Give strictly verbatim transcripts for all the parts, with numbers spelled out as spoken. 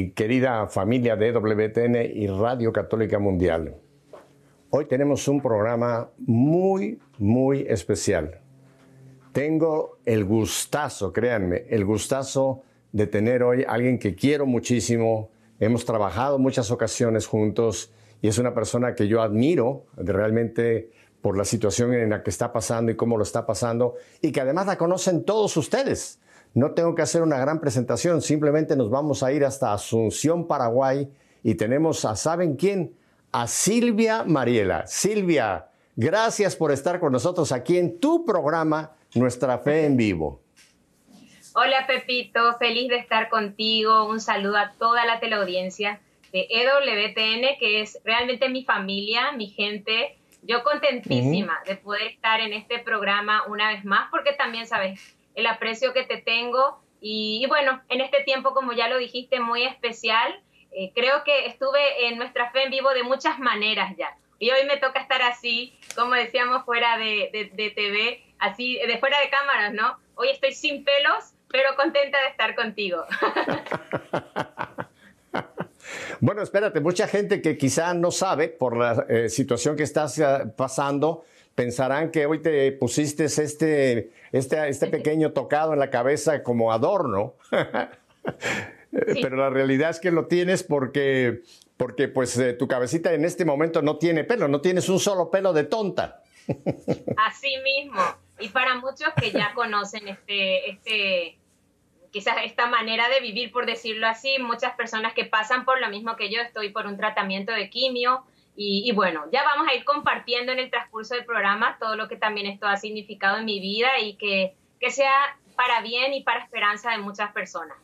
y querida familia de E W T N y Radio Católica Mundial. Hoy tenemos un programa muy, muy especial. Tengo el gustazo, créanme, el gustazo de tener hoy a alguien que quiero muchísimo. Hemos trabajado muchas ocasiones juntos y es una persona que yo admiro realmente por la situación en la que está pasando y cómo lo está pasando, y que además la conocen todos ustedes. No tengo que hacer una gran presentación, simplemente nos vamos a ir hasta Asunción, Paraguay, y tenemos a, ¿saben quién? A Silvia Mariela. Silvia, gracias por estar con nosotros aquí en tu programa, Nuestra Fe en Vivo. Hola, Pepito, feliz de estar contigo. Un saludo a toda la teleaudiencia de E W T N, que es realmente mi familia, mi gente. Yo contentísima uh-huh. de poder estar en este programa una vez más, porque también sabes el aprecio que te tengo. Y, y bueno, en este tiempo, como ya lo dijiste, muy especial. Eh, creo que estuve en Nuestra Fe en Vivo de muchas maneras ya. Y hoy me toca estar así, como decíamos, fuera de, de, de T V, así, de fuera de cámaras, ¿no? Hoy estoy sin pelos, pero contenta de estar contigo. Bueno, espérate, mucha gente que quizá no sabe por la eh, situación que estás uh, pasando, pensarán que hoy te pusiste este, este, este pequeño tocado en la cabeza como adorno. Sí. Pero la realidad es que lo tienes porque, porque pues, eh, tu cabecita en este momento no tiene pelo, no tienes un solo pelo de tonta. Así mismo. Y para muchos que ya conocen este, este, quizás esta manera de vivir, por decirlo así, muchas personas que pasan por lo mismo que yo, estoy por un tratamiento de quimio, y, y bueno, ya vamos a ir compartiendo en el transcurso del programa todo lo que también esto ha significado en mi vida, y que, que sea para bien y para esperanza de muchas personas.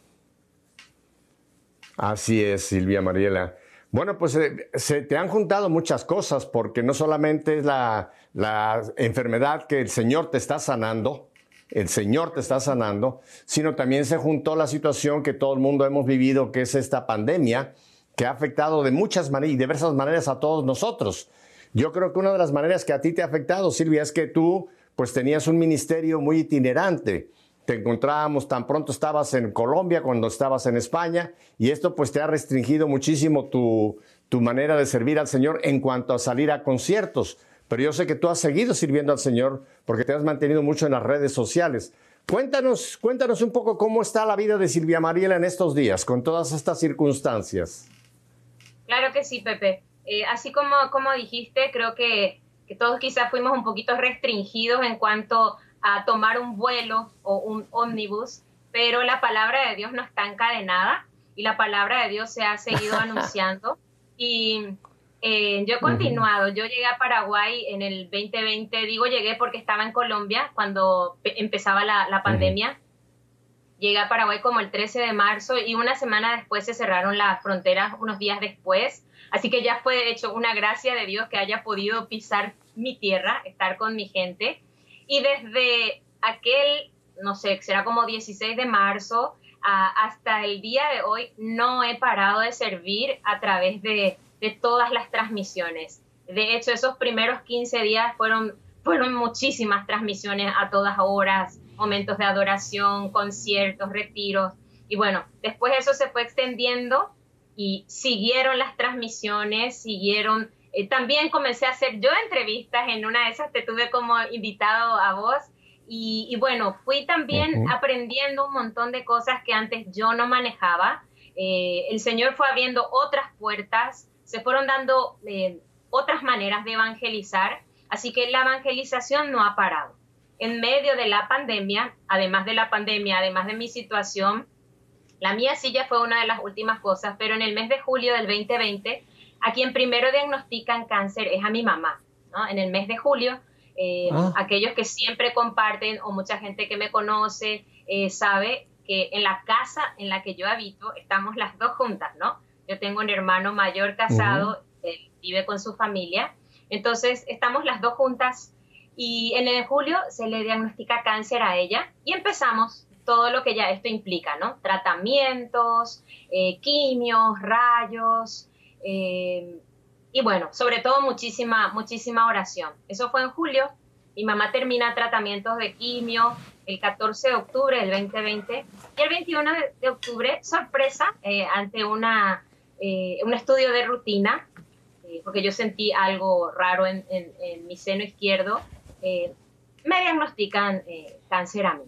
Así es, Silvia Mariela. Bueno, pues eh, se te han juntado muchas cosas, porque no solamente es la, la enfermedad que el Señor te está sanando, el Señor te está sanando, sino también se juntó la situación que todo el mundo hemos vivido, que es esta pandemia, que ha afectado de muchas maneras y diversas maneras a todos nosotros. Yo creo que una de las maneras que a ti te ha afectado, Silvia, es que tú pues tenías un ministerio muy itinerante. Te encontrábamos, tan pronto estabas en Colombia, cuando estabas en España, y esto pues te ha restringido muchísimo tu, tu manera de servir al Señor en cuanto a salir a conciertos. Pero yo sé que tú has seguido sirviendo al Señor porque te has mantenido mucho en las redes sociales. Cuéntanos, cuéntanos un poco cómo está la vida de Silvia Mariela en estos días, con todas estas circunstancias. Claro que sí, Pepe. Eh, así como, como dijiste, creo que, que todos quizás fuimos un poquito restringidos en cuanto a tomar un vuelo o un ómnibus, pero la palabra de Dios no está encadenada y la palabra de Dios se ha seguido anunciando. Y eh, yo he continuado. Yo llegué a Paraguay en el veinte veinte, digo llegué porque estaba en Colombia cuando empezaba la, la pandemia. Llegué a Paraguay como el trece de marzo y una semana después se cerraron las fronteras, unos días después. Así que ya fue de hecho una gracia de Dios que haya podido pisar mi tierra, estar con mi gente. Y desde aquel, no sé, será como dieciséis de marzo a, hasta el día de hoy, no he parado de servir a través de, de todas las transmisiones. De hecho, esos primeros quince días fueron, fueron muchísimas transmisiones a todas horas, momentos de adoración, conciertos, retiros. Y bueno, después eso se fue extendiendo y siguieron las transmisiones, siguieron... También comencé a hacer yo entrevistas, en una de esas te tuve como invitado a vos, y, y bueno, fui también uh-huh. aprendiendo un montón de cosas que antes yo no manejaba. Eh, el Señor fue abriendo otras puertas, se fueron dando eh, otras maneras de evangelizar, así que la evangelización no ha parado. En medio de la pandemia, además de la pandemia, además de mi situación, la mía sí ya fue una de las últimas cosas, pero en el mes de julio del veinte veinte, a quien primero diagnostican cáncer es a mi mamá, ¿no? En el mes de julio, eh, ah. aquellos que siempre comparten o mucha gente que me conoce eh, sabe que en la casa en la que yo habito estamos las dos juntas, ¿no? Yo tengo un hermano mayor casado, uh-huh. él vive con su familia, entonces estamos las dos juntas y en el julio se le diagnostica cáncer a ella y empezamos todo lo que ya esto implica, ¿no? Tratamientos, eh, quimios, rayos... Eh, y bueno, sobre todo muchísima, muchísima oración. Eso fue en julio. Mi mamá termina tratamientos de quimio el catorce de octubre del veinte veinte y el veintiuno de octubre, sorpresa, eh, ante una, eh, un estudio de rutina, eh, porque yo sentí algo raro en, en, en mi seno izquierdo, eh, me diagnostican eh, cáncer a mí.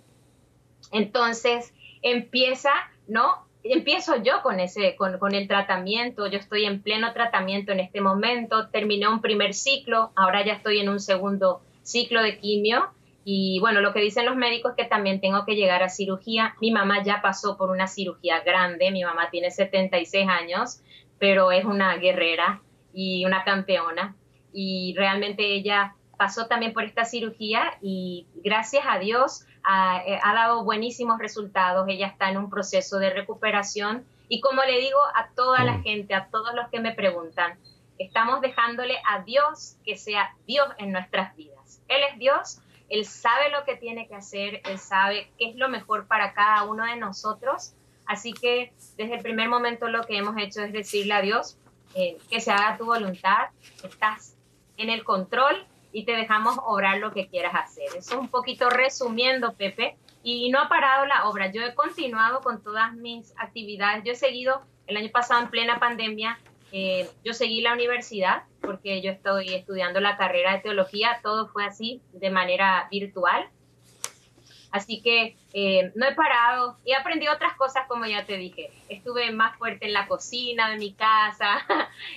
Entonces empieza, ¿no? Empiezo yo con, ese, con, con el tratamiento, yo estoy en pleno tratamiento en este momento, terminé un primer ciclo, ahora ya estoy en un segundo ciclo de quimio y bueno, lo que dicen los médicos es que también tengo que llegar a cirugía. Mi mamá ya pasó por una cirugía grande, mi mamá tiene setenta y seis años, pero es una guerrera y una campeona y realmente ella pasó también por esta cirugía y gracias a Dios ha, ha dado buenísimos resultados. Ella está en un proceso de recuperación y como le digo a toda la gente, a todos los que me preguntan, estamos dejándole a Dios que sea Dios en nuestras vidas. Él es Dios, Él sabe lo que tiene que hacer, Él sabe qué es lo mejor para cada uno de nosotros. Así que desde el primer momento lo que hemos hecho es decirle a Dios eh, que se haga tu voluntad, estás en el control y te dejamos obrar lo que quieras hacer. Eso es un poquito resumiendo, Pepe, y no ha parado la obra. Yo he continuado con todas mis actividades. Yo he seguido, el año pasado en plena pandemia, eh, yo seguí la universidad porque yo estoy estudiando la carrera de teología. Todo fue así, de manera virtual. Así que eh, no he parado y aprendí otras cosas, como ya te dije. Estuve más fuerte en la cocina de mi casa.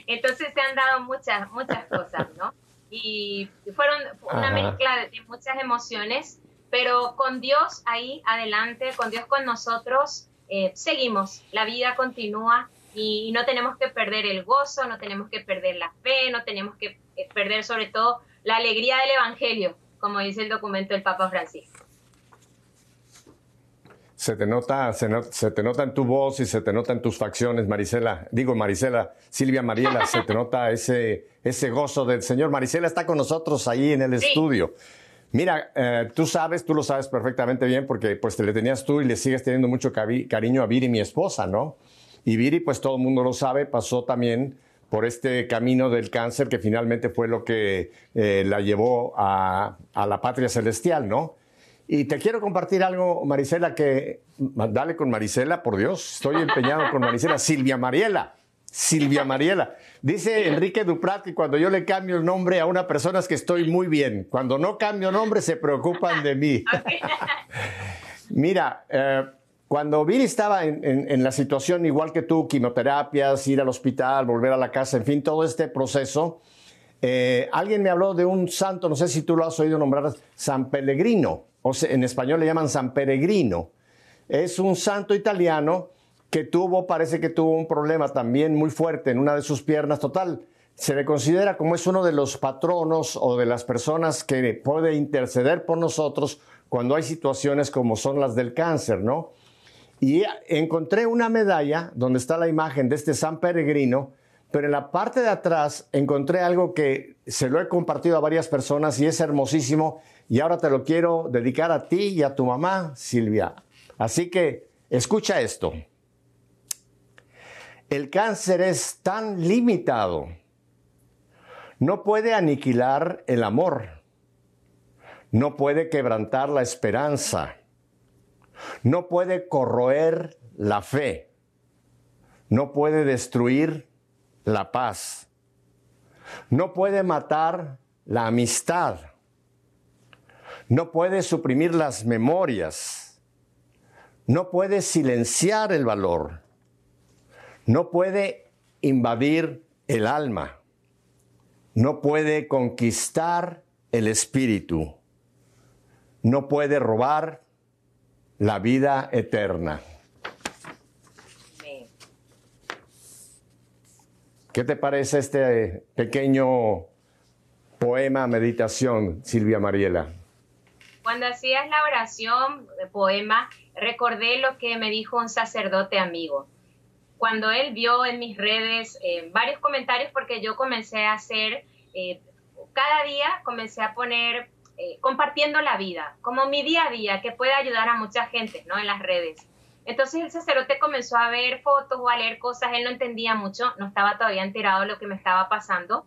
Entonces se han dado muchas, muchas cosas, ¿no? Y fueron una Ajá. mezcla de, de muchas emociones, pero con Dios ahí adelante, con Dios con nosotros, eh, seguimos, la vida continúa y no tenemos que perder el gozo, no tenemos que perder la fe, no tenemos que perder sobre todo la alegría del Evangelio, como dice el documento del Papa Francisco. Se te nota, se, no, se te nota en tu voz y se te nota en tus facciones, Marisela. Digo, Marisela, Silvia Mariela, se te nota ese, ese gozo del Señor. Marisela está con nosotros ahí en el sí. estudio. Mira, eh, tú sabes, tú lo sabes perfectamente bien porque pues te le tenías tú y le sigues teniendo mucho cari cariño a Viri, mi esposa, ¿no? Y Viri, pues todo el mundo lo sabe, pasó también por este camino del cáncer que finalmente fue lo que eh, la llevó a, a la patria celestial, ¿no? Y te quiero compartir algo, Marisela, que... Dale con Marisela, por Dios. Estoy empeñado con Marisela. Silvia Mariela. Silvia Mariela. Dice Enrique Duprat que cuando yo le cambio el nombre a una persona es que estoy muy bien. Cuando no cambio nombre se preocupan de mí. Okay. Mira, eh, cuando Viri estaba en, en, en la situación igual que tú, quimioterapias, ir al hospital, volver a la casa, en fin, todo este proceso, eh, alguien me habló de un santo, no sé si tú lo has oído nombrar, San Pellegrino. O sea, en español le llaman San Peregrino. Es un santo italiano que tuvo, parece que tuvo un problema también muy fuerte en una de sus piernas. Total, se le considera como es uno de los patronos o de las personas que puede interceder por nosotros cuando hay situaciones como son las del cáncer, ¿no? Y encontré una medalla donde está la imagen de este San Peregrino, pero en la parte de atrás encontré algo que se lo he compartido a varias personas y es hermosísimo. Y ahora te lo quiero dedicar a ti y a tu mamá, Silvia. Así que escucha esto. El cáncer es tan limitado. No puede aniquilar el amor. No puede quebrantar la esperanza. No puede corroer la fe. No puede destruir la paz. No puede matar la amistad. No puede suprimir las memorias, no puede silenciar el valor, no puede invadir el alma, no puede conquistar el espíritu, no puede robar la vida eterna. ¿Qué te parece este pequeño poema, meditación, Silvia Mariela? Cuando hacías la oración, poema, recordé lo que me dijo un sacerdote amigo. Cuando él vio en mis redes eh, varios comentarios, porque yo comencé a hacer, eh, cada día comencé a poner, eh, compartiendo la vida, como mi día a día, que puede ayudar a mucha gente, ¿no? En las redes. Entonces el sacerdote comenzó a ver fotos o a leer cosas, él no entendía mucho, no estaba todavía enterado de lo que me estaba pasando.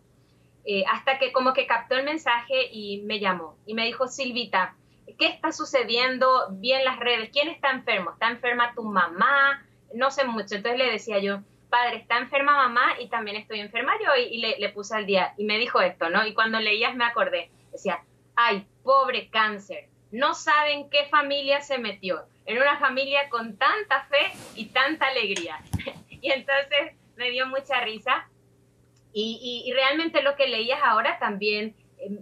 eh, hasta que como que captó el mensaje y me llamó y me dijo: Silvita, ¿qué está sucediendo? Vi en las redes, ¿quién está enfermo? ¿Está enferma tu mamá? No sé mucho. Entonces le decía yo: padre, está enferma mamá y también estoy enferma yo, y, y le, le puse al día, y me dijo esto, ¿no? Y cuando leías me acordé, decía: ay, pobre cáncer, no saben qué familia se metió, en una familia con tanta fe y tanta alegría. Y entonces me dio mucha risa, y, y, y realmente lo que leías ahora también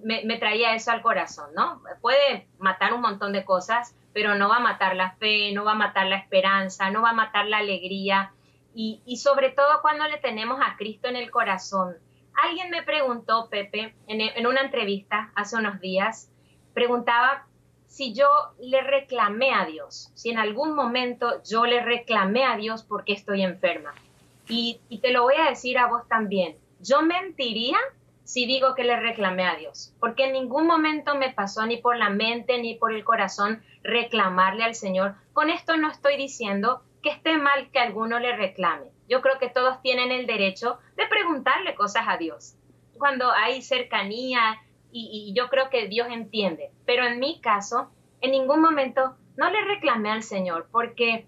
me, me traía eso al corazón, ¿no? Puede matar un montón de cosas, pero no va a matar la fe, no va a matar la esperanza, no va a matar la alegría, y, y sobre todo cuando le tenemos a Cristo en el corazón. Alguien me preguntó, Pepe, en, en una entrevista hace unos días, preguntaba si yo le reclamé a Dios, si en algún momento yo le reclamé a Dios porque estoy enferma. Y, y te lo voy a decir a vos también, yo mentiría si digo que le reclamé a Dios, porque en ningún momento me pasó ni por la mente ni por el corazón reclamarle al Señor. Con esto no estoy diciendo que esté mal que alguno le reclame. Yo creo que todos tienen el derecho de preguntarle cosas a Dios cuando hay cercanía, y, y yo creo que Dios entiende. Pero en mi caso, en ningún momento no le reclamé al Señor, porque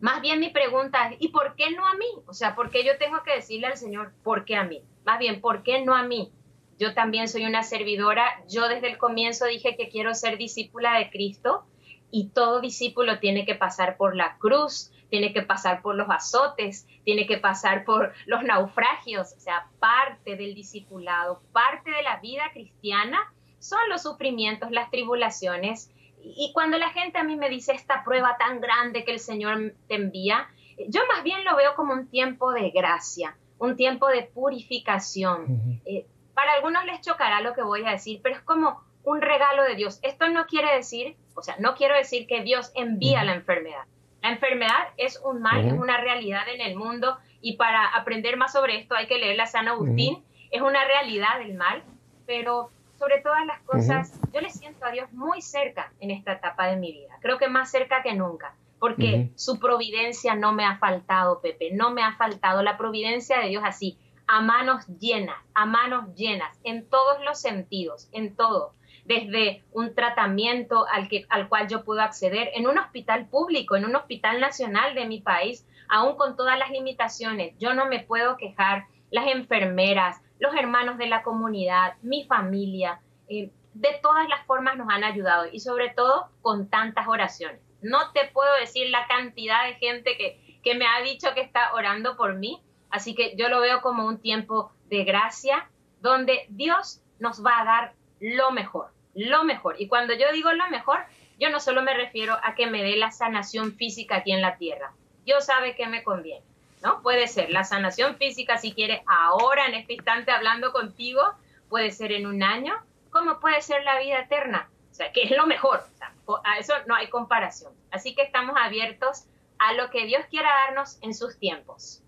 más bien mi pregunta es: ¿y por qué no a mí? O sea, ¿por qué yo tengo que decirle al Señor por qué a mí? Más bien, ¿por qué no a mí? Yo también soy una servidora. Yo desde el comienzo dije que quiero ser discípula de Cristo, y todo discípulo tiene que pasar por la cruz, tiene que pasar por los azotes, tiene que pasar por los naufragios. O sea, parte del discipulado, parte de la vida cristiana son los sufrimientos, las tribulaciones. Y cuando la gente a mí me dice esta prueba tan grande que el Señor te envía, yo más bien lo veo como un tiempo de gracia, un tiempo de purificación. Uh-huh. Eh, para algunos les chocará lo que voy a decir, pero es como un regalo de Dios. Esto no quiere decir, o sea, no quiero decir que Dios envía uh-huh. la enfermedad. La enfermedad es un mal, uh-huh. es una realidad en el mundo, y para aprender más sobre esto hay que leer a San Agustín. Uh-huh. Es una realidad del mal, pero sobre todas las cosas, uh-huh. yo le siento a Dios muy cerca en esta etapa de mi vida. Creo que más cerca que nunca, porque uh-huh. su providencia no me ha faltado, Pepe, no me ha faltado. La providencia de Dios así, a manos llenas, a manos llenas, en todos los sentidos, en todo. Desde un tratamiento al, que, al cual yo puedo acceder en un hospital público, en un hospital nacional de mi país, aún con todas las limitaciones. Yo no me puedo quejar. Las enfermeras, los hermanos de la comunidad, mi familia, eh, de todas las formas nos han ayudado, y sobre todo con tantas oraciones. No te puedo decir la cantidad de gente que, que me ha dicho que está orando por mí, así que yo lo veo como un tiempo de gracia donde Dios nos va a dar lo mejor, lo mejor. Y cuando yo digo lo mejor, yo no solo me refiero a que me dé la sanación física aquí en la tierra. Dios sabe que me conviene, ¿no? Puede ser la sanación física, si quieres, ahora, en este instante, hablando contigo, puede ser en un año, como puede ser la vida eterna. O sea, que es lo mejor. O sea, a eso no hay comparación. Así que estamos abiertos a lo que Dios quiera darnos en sus tiempos.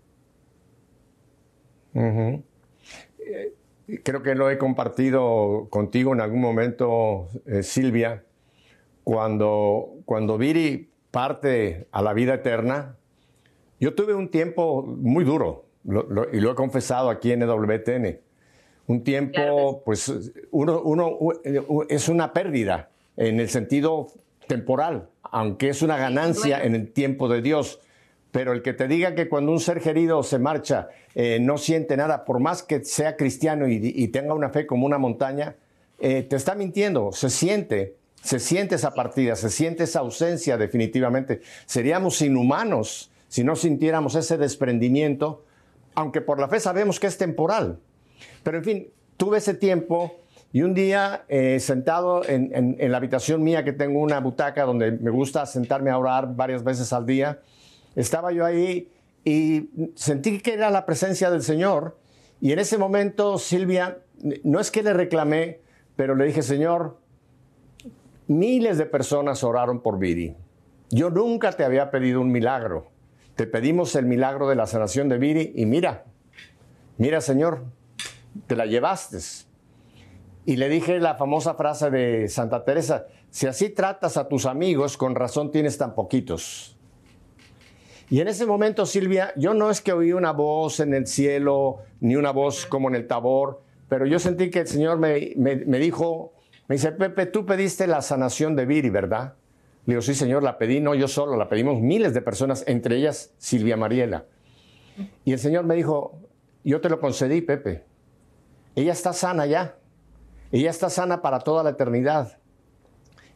Uh-huh. eh, creo que lo he compartido contigo en algún momento, eh, Silvia, cuando, cuando Viri parte a la vida eterna. Yo tuve un tiempo muy duro, lo, lo, y lo he confesado aquí en E W T N. Un tiempo, claro, pues, uno, uno, es una pérdida en el sentido temporal, aunque es una ganancia bueno. en el tiempo de Dios. Pero el que te diga que cuando un ser querido se marcha, eh, no siente nada, por más que sea cristiano y, y tenga una fe como una montaña, eh, te está mintiendo. Se siente, se siente esa partida, se siente esa ausencia definitivamente. Seríamos inhumanos si no sintiéramos ese desprendimiento, aunque por la fe sabemos que es temporal. Pero, en fin, tuve ese tiempo, y un día eh, sentado en, en, en la habitación mía, que tengo una butaca donde me gusta sentarme a orar varias veces al día, estaba yo ahí y sentí que era la presencia del Señor. Y en ese momento, Silvia, no es que le reclamé, pero le dije: Señor, miles de personas oraron por Viri. Yo nunca te había pedido un milagro. Te pedimos el milagro de la sanación de Viri, y mira, mira, Señor, te la llevaste. Y le dije la famosa frase de Santa Teresa: si así tratas a tus amigos, con razón tienes tan poquitos. Y en ese momento, Silvia, yo no es que oí una voz en el cielo, ni una voz como en el Tabor, Pero yo sentí que el Señor me, me, me dijo, me dice, Pepe, tú pediste la sanación de Viri, ¿verdad? Le digo, sí, Señor, la pedí, no yo solo, la pedimos miles de personas, entre ellas Silvia Mariela. Y el Señor me dijo, yo te lo concedí, Pepe. Ella está sana ya. Ella está sana para toda la eternidad.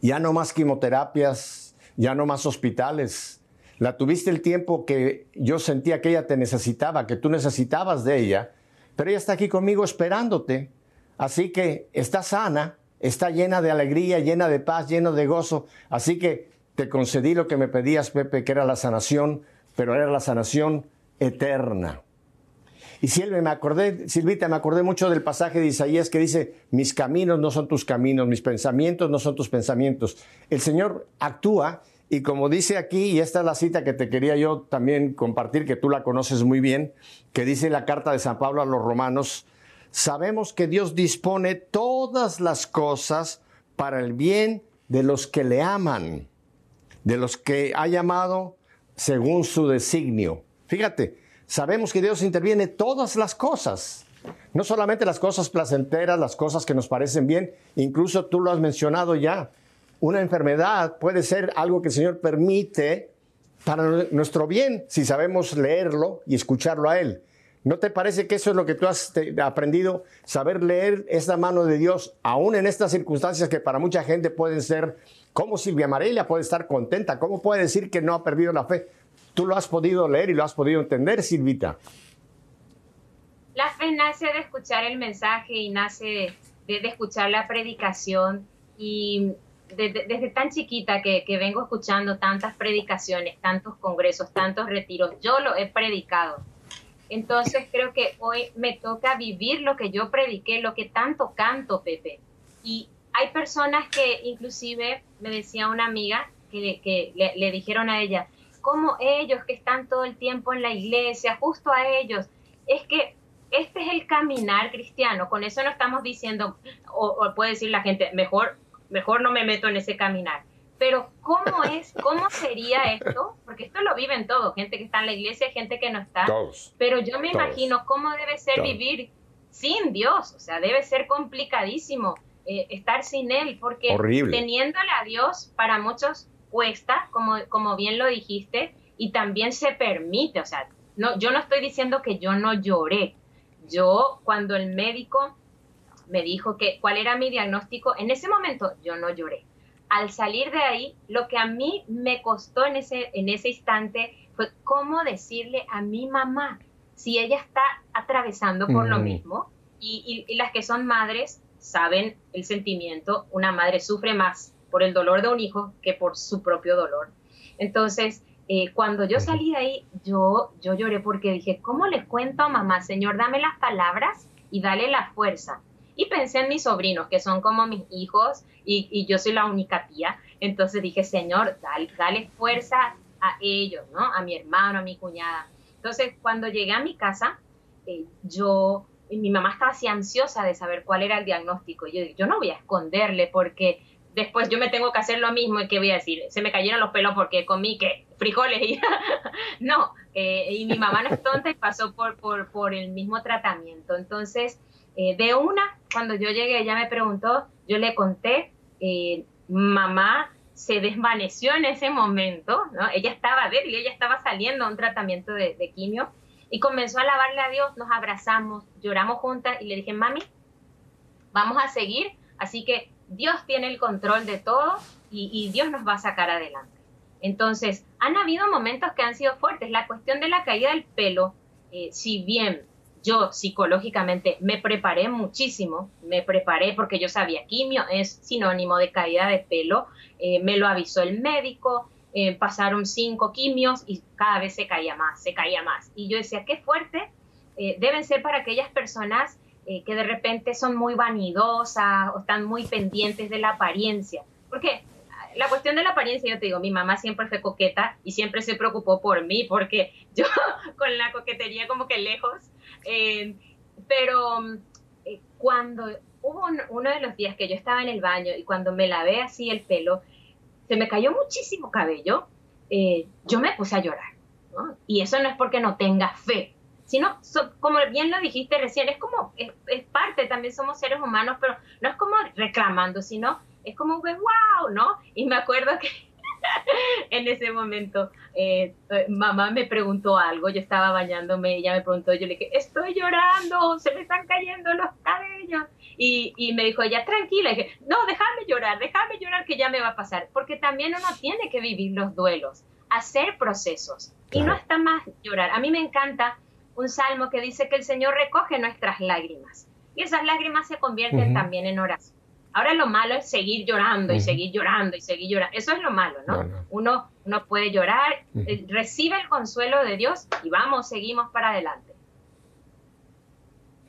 Ya no más quimioterapias, ya no más hospitales. La tuviste el tiempo que yo sentía que ella te necesitaba, que tú necesitabas de ella, pero ella está aquí conmigo esperándote. Así que está sana, está llena de alegría, llena de paz, llena de gozo. Así que te concedí lo que me pedías, Pepe, que era la sanación, pero era la sanación eterna. Y Silvia, me acordé, Silvita, me acordé mucho del pasaje de Isaías que dice, mis caminos no son tus caminos, mis pensamientos no son tus pensamientos. El Señor actúa y como dice aquí, y esta es la cita que te quería yo también compartir, que tú la conoces muy bien, que dice la carta de San Pablo a los Romanos, sabemos que Dios dispone todas las cosas para el bien de los que le aman, de los que ha llamado según su designio. Fíjate, sabemos que Dios interviene en todas las cosas, no solamente las cosas placenteras, las cosas que nos parecen bien, incluso tú lo has mencionado ya, una enfermedad puede ser algo que el Señor permite para nuestro bien, si sabemos leerlo y escucharlo a Él. ¿No te parece que eso es lo que tú has aprendido? Saber leer esta mano de Dios, aún en estas circunstancias que para mucha gente pueden ser, ¿cómo Silvia Mariela puede estar contenta? ¿Cómo puede decir que no ha perdido la fe? Tú lo has podido leer y lo has podido entender, Silvita. La fe nace de escuchar el mensaje y nace de, de, de escuchar la predicación. Y de, de, desde tan chiquita que, que vengo escuchando tantas predicaciones, tantos congresos, tantos retiros, yo lo he predicado. Entonces creo que hoy me toca vivir lo que yo prediqué, lo que tanto canto, Pepe. Y hay personas que inclusive, me decía una amiga, que, que le, le dijeron a ella, como ellos que están todo el tiempo en la iglesia, justo a ellos, es que este es el caminar cristiano, con eso no estamos diciendo, o, o puede decir la gente, mejor, mejor no me meto en ese caminar, pero ¿cómo es, cómo sería esto? Porque esto lo viven todos, gente que está en la iglesia, gente que no está, todos, pero yo me todos, imagino cómo debe ser todos. Vivir sin Dios, o sea, debe ser complicadísimo eh, estar sin Él, porque horrible. Teniéndole a Dios, para muchos, cuesta, como, como bien lo dijiste, y también se permite, o sea, no, yo no estoy diciendo que yo no lloré. Yo, cuando el médico me dijo que cuál era mi diagnóstico, en ese momento yo no lloré. Al salir de ahí, lo que a mí me costó en ese, en ese instante fue cómo decirle a mi mamá, si ella está atravesando por mm. lo mismo, y, y, y las que son madres saben el sentimiento, una madre sufre más por el dolor de un hijo que por su propio dolor. Entonces, eh, cuando yo salí de ahí, yo, yo lloré porque dije, ¿cómo le cuento a mamá? Señor, dame las palabras y dale la fuerza. Y pensé en mis sobrinos, que son como mis hijos, y, y yo soy la única tía. Entonces dije, Señor, dale, dale fuerza a ellos, ¿no? A mi hermano, a mi cuñada. Entonces, cuando llegué a mi casa, eh, yo... mi mamá estaba así ansiosa de saber cuál era el diagnóstico. Yo dije, yo no voy a esconderle porque... después yo me tengo que hacer lo mismo y qué voy a decir, se me cayeron los pelos porque comí ¿qué? frijoles y no, eh, y mi mamá no es tonta y pasó por, por, por el mismo tratamiento. Entonces, eh, de una, cuando yo llegué, ella me preguntó, yo le conté, eh, mamá se desvaneció en ese momento, ¿no? Ella estaba débil, ella estaba saliendo a un tratamiento de, de quimio y comenzó a alabarle a Dios, nos abrazamos, lloramos juntas y le dije, mami, vamos a seguir, así que Dios tiene el control de todo y, y Dios nos va a sacar adelante. Entonces, han habido momentos que han sido fuertes. La cuestión de la caída del pelo, eh, si bien yo psicológicamente me preparé muchísimo, me preparé porque yo sabía quimio es sinónimo de caída de pelo, eh, me lo avisó el médico, eh, pasaron cinco quimios y cada vez se caía más, se caía más. Y yo decía, qué fuerte eh, deben ser para aquellas personas Eh, que de repente son muy vanidosas o están muy pendientes de la apariencia. Porque la cuestión de la apariencia, yo te digo, mi mamá siempre fue coqueta y siempre se preocupó por mí, porque yo con la coquetería como que lejos. Eh, pero eh, cuando hubo un, uno de los días que yo estaba en el baño y cuando me lavé así el pelo, se me cayó muchísimo cabello, eh, yo me puse a llorar, ¿no? Y eso no es porque no tenga fe, sino, so, como bien lo dijiste recién, es como, es, es parte, también somos seres humanos, pero no es como reclamando, sino es como, wow, ¿no? Y me acuerdo que en ese momento eh, mamá me preguntó algo, yo estaba bañándome, ella me preguntó, yo le dije, estoy llorando, se me están cayendo los cabellos. Y, y me dijo ella, tranquila, y dije, no, déjame llorar, déjame llorar que ya me va a pasar, porque también uno tiene que vivir los duelos, hacer procesos, claro. Y no está más llorar. A mí me encanta un salmo que dice que el Señor recoge nuestras lágrimas, y esas lágrimas se convierten uh-huh. también en oración. Ahora lo malo es seguir llorando uh-huh. y seguir llorando y seguir llorando, eso es lo malo, ¿no? Bueno. Uno, uno puede llorar, uh-huh. eh, recibe el consuelo de Dios y vamos, seguimos para adelante.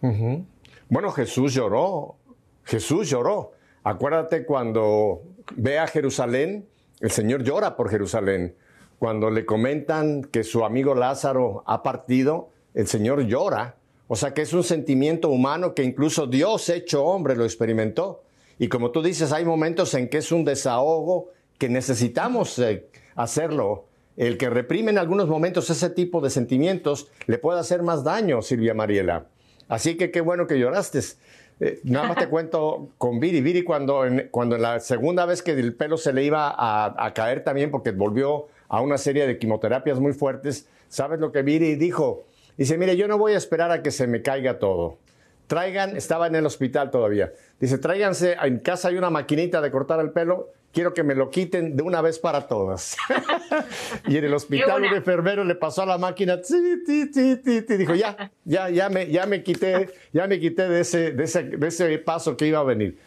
Uh-huh. Bueno, Jesús lloró, Jesús lloró. Acuérdate cuando ve a Jerusalén, el Señor llora por Jerusalén. Cuando le comentan que su amigo Lázaro ha partido, el Señor llora. O sea que es un sentimiento humano que incluso Dios hecho hombre lo experimentó. Y como tú dices, hay momentos en que es un desahogo que necesitamos eh, hacerlo. El que reprime en algunos momentos ese tipo de sentimientos le puede hacer más daño, Silvia Mariela. Así que qué bueno que lloraste. Eh, nada más te cuento con Viri. Viri cuando en, cuando en la segunda vez que el pelo se le iba a, a caer también porque volvió a una serie de quimioterapias muy fuertes, ¿sabes lo que Viri dijo? Dice, mire, yo no voy a esperar a que se me caiga todo. Traigan, estaba en el hospital todavía. Dice, tráiganse, en casa hay una maquinita de cortar el pelo, quiero que me lo quiten de una vez para todas. Y en el hospital un enfermero le pasó a la máquina, ti, ti, ti, ti, ti, dijo, ya, ya, ya me, ya me quité, ya me quité de ese, de ese, de ese paso que iba a venir.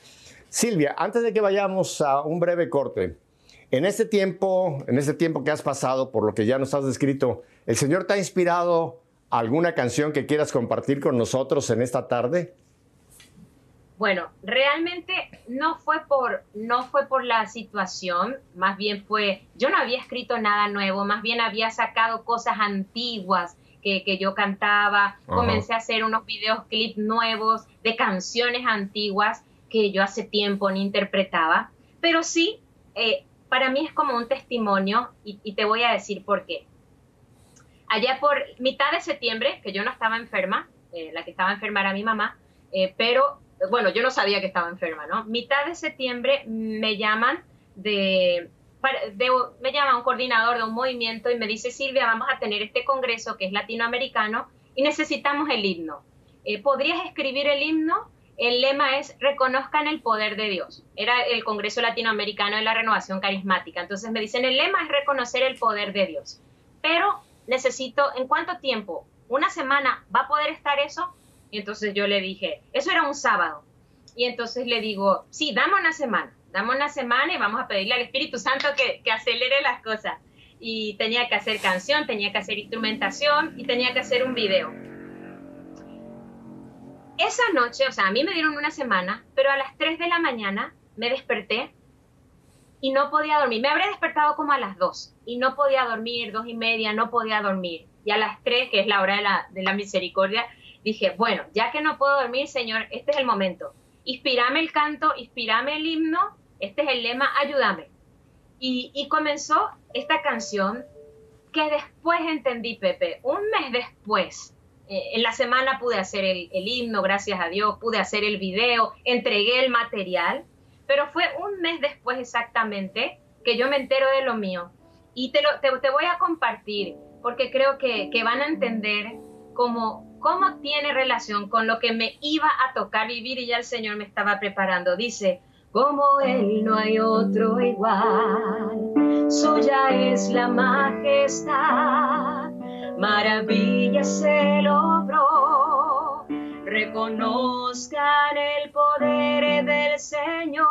Silvia, antes de que vayamos a un breve corte, en este tiempo, en este tiempo que has pasado, por lo que ya nos has descrito, ¿el Señor te ha inspirado alguna canción que quieras compartir con nosotros en esta tarde? Bueno, realmente no fue por, no fue por la situación, más bien fue, yo no había escrito nada nuevo, más bien había sacado cosas antiguas que, que yo cantaba, uh-huh. comencé a hacer unos videoclips nuevos de canciones antiguas que yo hace tiempo ni interpretaba, pero sí, eh, para mí es como un testimonio y, y te voy a decir por qué. Allá por mitad de septiembre, que yo no estaba enferma, eh, la que estaba enferma era mi mamá, eh, pero... bueno, yo no sabía que estaba enferma, ¿no? Mitad de septiembre me llaman de, de, me llama un coordinador de un movimiento y me dice, Silvia, vamos a tener este congreso que es latinoamericano y necesitamos el himno. Eh, ¿Podrías escribir el himno? El lema es, reconozcan el poder de Dios. Era el Congreso Latinoamericano de la Renovación Carismática. Entonces me dicen, el lema es reconocer el poder de Dios. Pero necesito, ¿en cuánto tiempo? ¿Una semana va a poder estar eso? Y entonces yo le dije, eso era un sábado. Y entonces le digo, sí, dame una semana, dame una semana y vamos a pedirle al Espíritu Santo que, que acelere las cosas. Y tenía que hacer canción, tenía que hacer instrumentación y tenía que hacer un video. Esa noche, o sea, a mí me dieron una semana, pero a las tres de la mañana me desperté y no podía dormir. Me habría despertado como a las dos y no podía dormir, dos y media, no podía dormir. Y a las tres, que es la hora de la, de la misericordia, dije, bueno, ya que no puedo dormir, Señor, este es el momento. Inspírame el canto, inspírame el himno, este es el lema, ayúdame. Y, y comenzó esta canción que después entendí, Pepe, un mes después. Eh, en la semana pude hacer el, el himno, gracias a Dios, pude hacer el video, entregué el material, pero fue un mes después exactamente que yo me entero de lo mío. Y te, lo, te, te voy a compartir, porque creo que, que van a entender cómo... ¿Cómo tiene relación con lo que me iba a tocar vivir y ya el Señor me estaba preparando? Dice, como Él no hay otro igual, suya es la majestad, maravilla se logró, reconozcan el poder del Señor.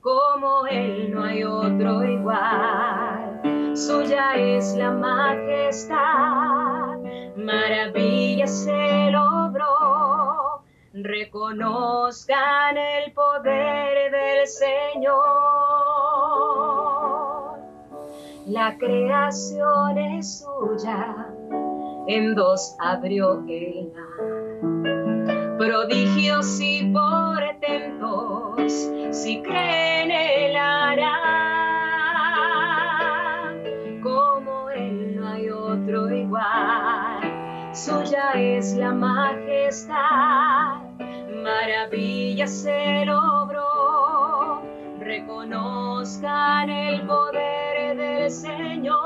Como Él no hay otro igual, suya es la majestad, maravilla se logró, reconozcan el poder del Señor. La creación es suya, en dos abrió el mar, prodigios y portentos, si creen él hará. Otro suya es la majestad, maravillas Él obró, reconozcan el poder del Señor,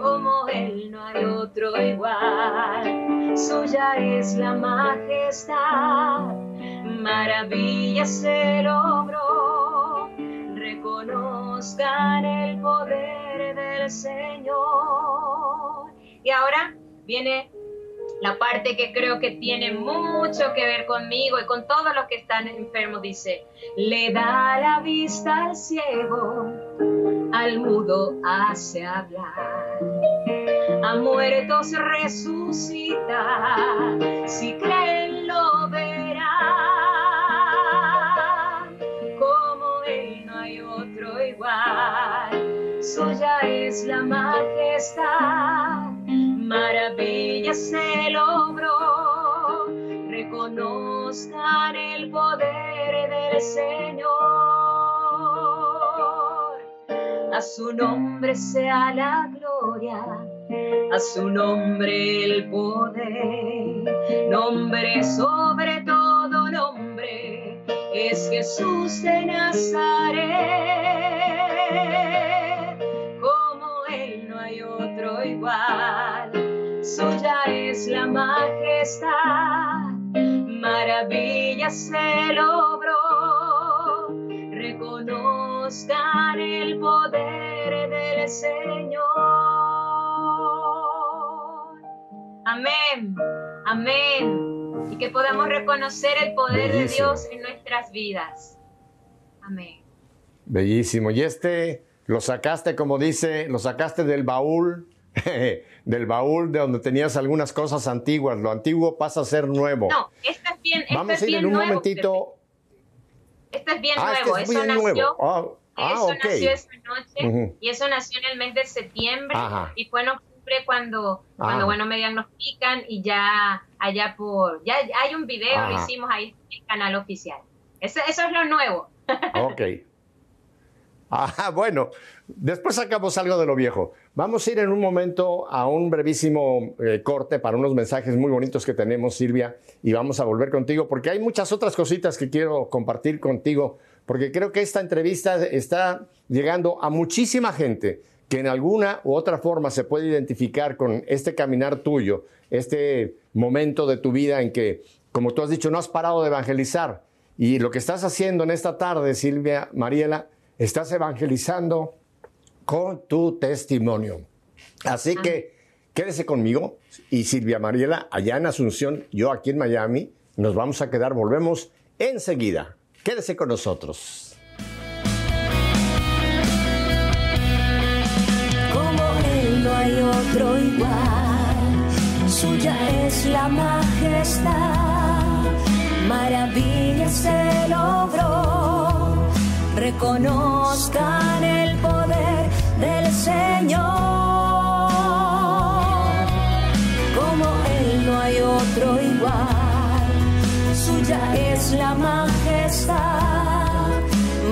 como Él no hay otro igual, suya es la majestad, maravillas Él obró, reconozcan el poder del Señor. Y ahora viene la parte que creo que tiene mucho que ver conmigo y con todos los que están enfermos, dice: le da la vista al ciego, al mudo hace hablar, a muertos resucita, si creen lo verán, como Él no hay otro igual, suya es la majestad, maravillas Él obró, reconozcan el poder del Señor. A su nombre sea la gloria, a su nombre el poder, nombre sobre todo nombre, es Jesús de Nazaret, como Él no hay otro igual. Suya es la majestad, maravillas Él obró, reconozcan el poder del Señor. Amén, amén. Y que podamos reconocer el poder Bellísimo. de Dios en nuestras vidas. Amén. Bellísimo. Y este lo sacaste, como dice, lo sacaste del baúl. Del baúl de donde tenías algunas cosas antiguas. Lo antiguo pasa a ser nuevo. No, esto es bien nuevo. Vamos es a ir en un nuevo, momentito. Esto es bien ah, nuevo. Este es eso nació, nuevo. Oh, ah, eso okay. nació esa noche uh-huh. y eso nació en el mes de septiembre. Ajá. Y fue en octubre cuando, cuando bueno, me diagnostican y ya allá por... Ya hay un video, Ajá. lo hicimos ahí en el canal oficial. Eso, eso es lo nuevo. Ok. Ah, bueno, después sacamos algo de lo viejo. Vamos a ir en un momento a un brevísimo eh, corte para unos mensajes muy bonitos que tenemos, Silvia, y vamos a volver contigo porque hay muchas otras cositas que quiero compartir contigo, porque creo que esta entrevista está llegando a muchísima gente que en alguna u otra forma se puede identificar con este caminar tuyo, este momento de tu vida en que, como tú has dicho, no has parado de evangelizar. Y lo que estás haciendo en esta tarde, Silvia Mariela, estás evangelizando con tu testimonio. Así ah. que quédese conmigo y Silvia Mariela allá en Asunción, yo aquí en Miami. Nos vamos a quedar, volvemos enseguida. Quédese con nosotros. Como Él no hay otro igual, suya es la majestad, maravillas se logró. Reconozcan el poder del Señor, como Él no hay otro igual, suya es la majestad,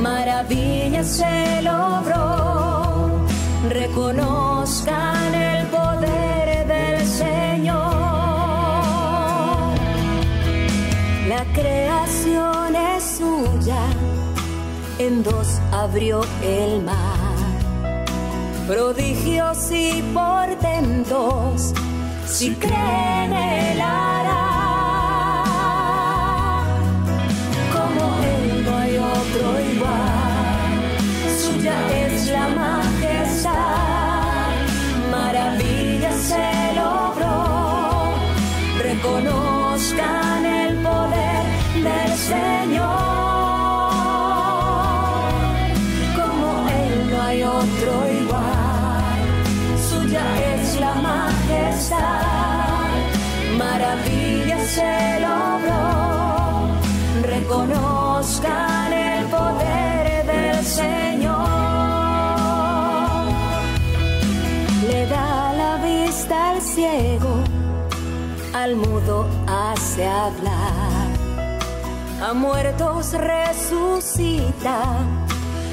maravillas Él obró, reconozcan el poder del Señor, la creación es suya. En dos abrió el mar, prodigios y portentos, si creen Él hará. Como Él no hay otro igual, suya es la majestad, maravillas Él obró, reconozcan el poder del Señor. Otro igual, suya es la majestad, maravillas Él obró, reconozcan el poder del Señor, le da la vista al ciego, al mudo hace hablar, a muertos resucita.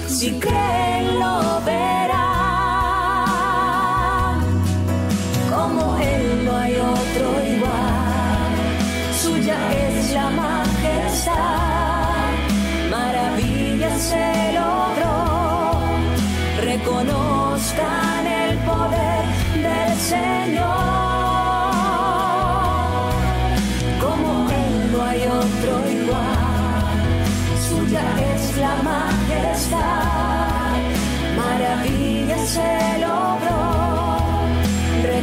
Si creen lo verán,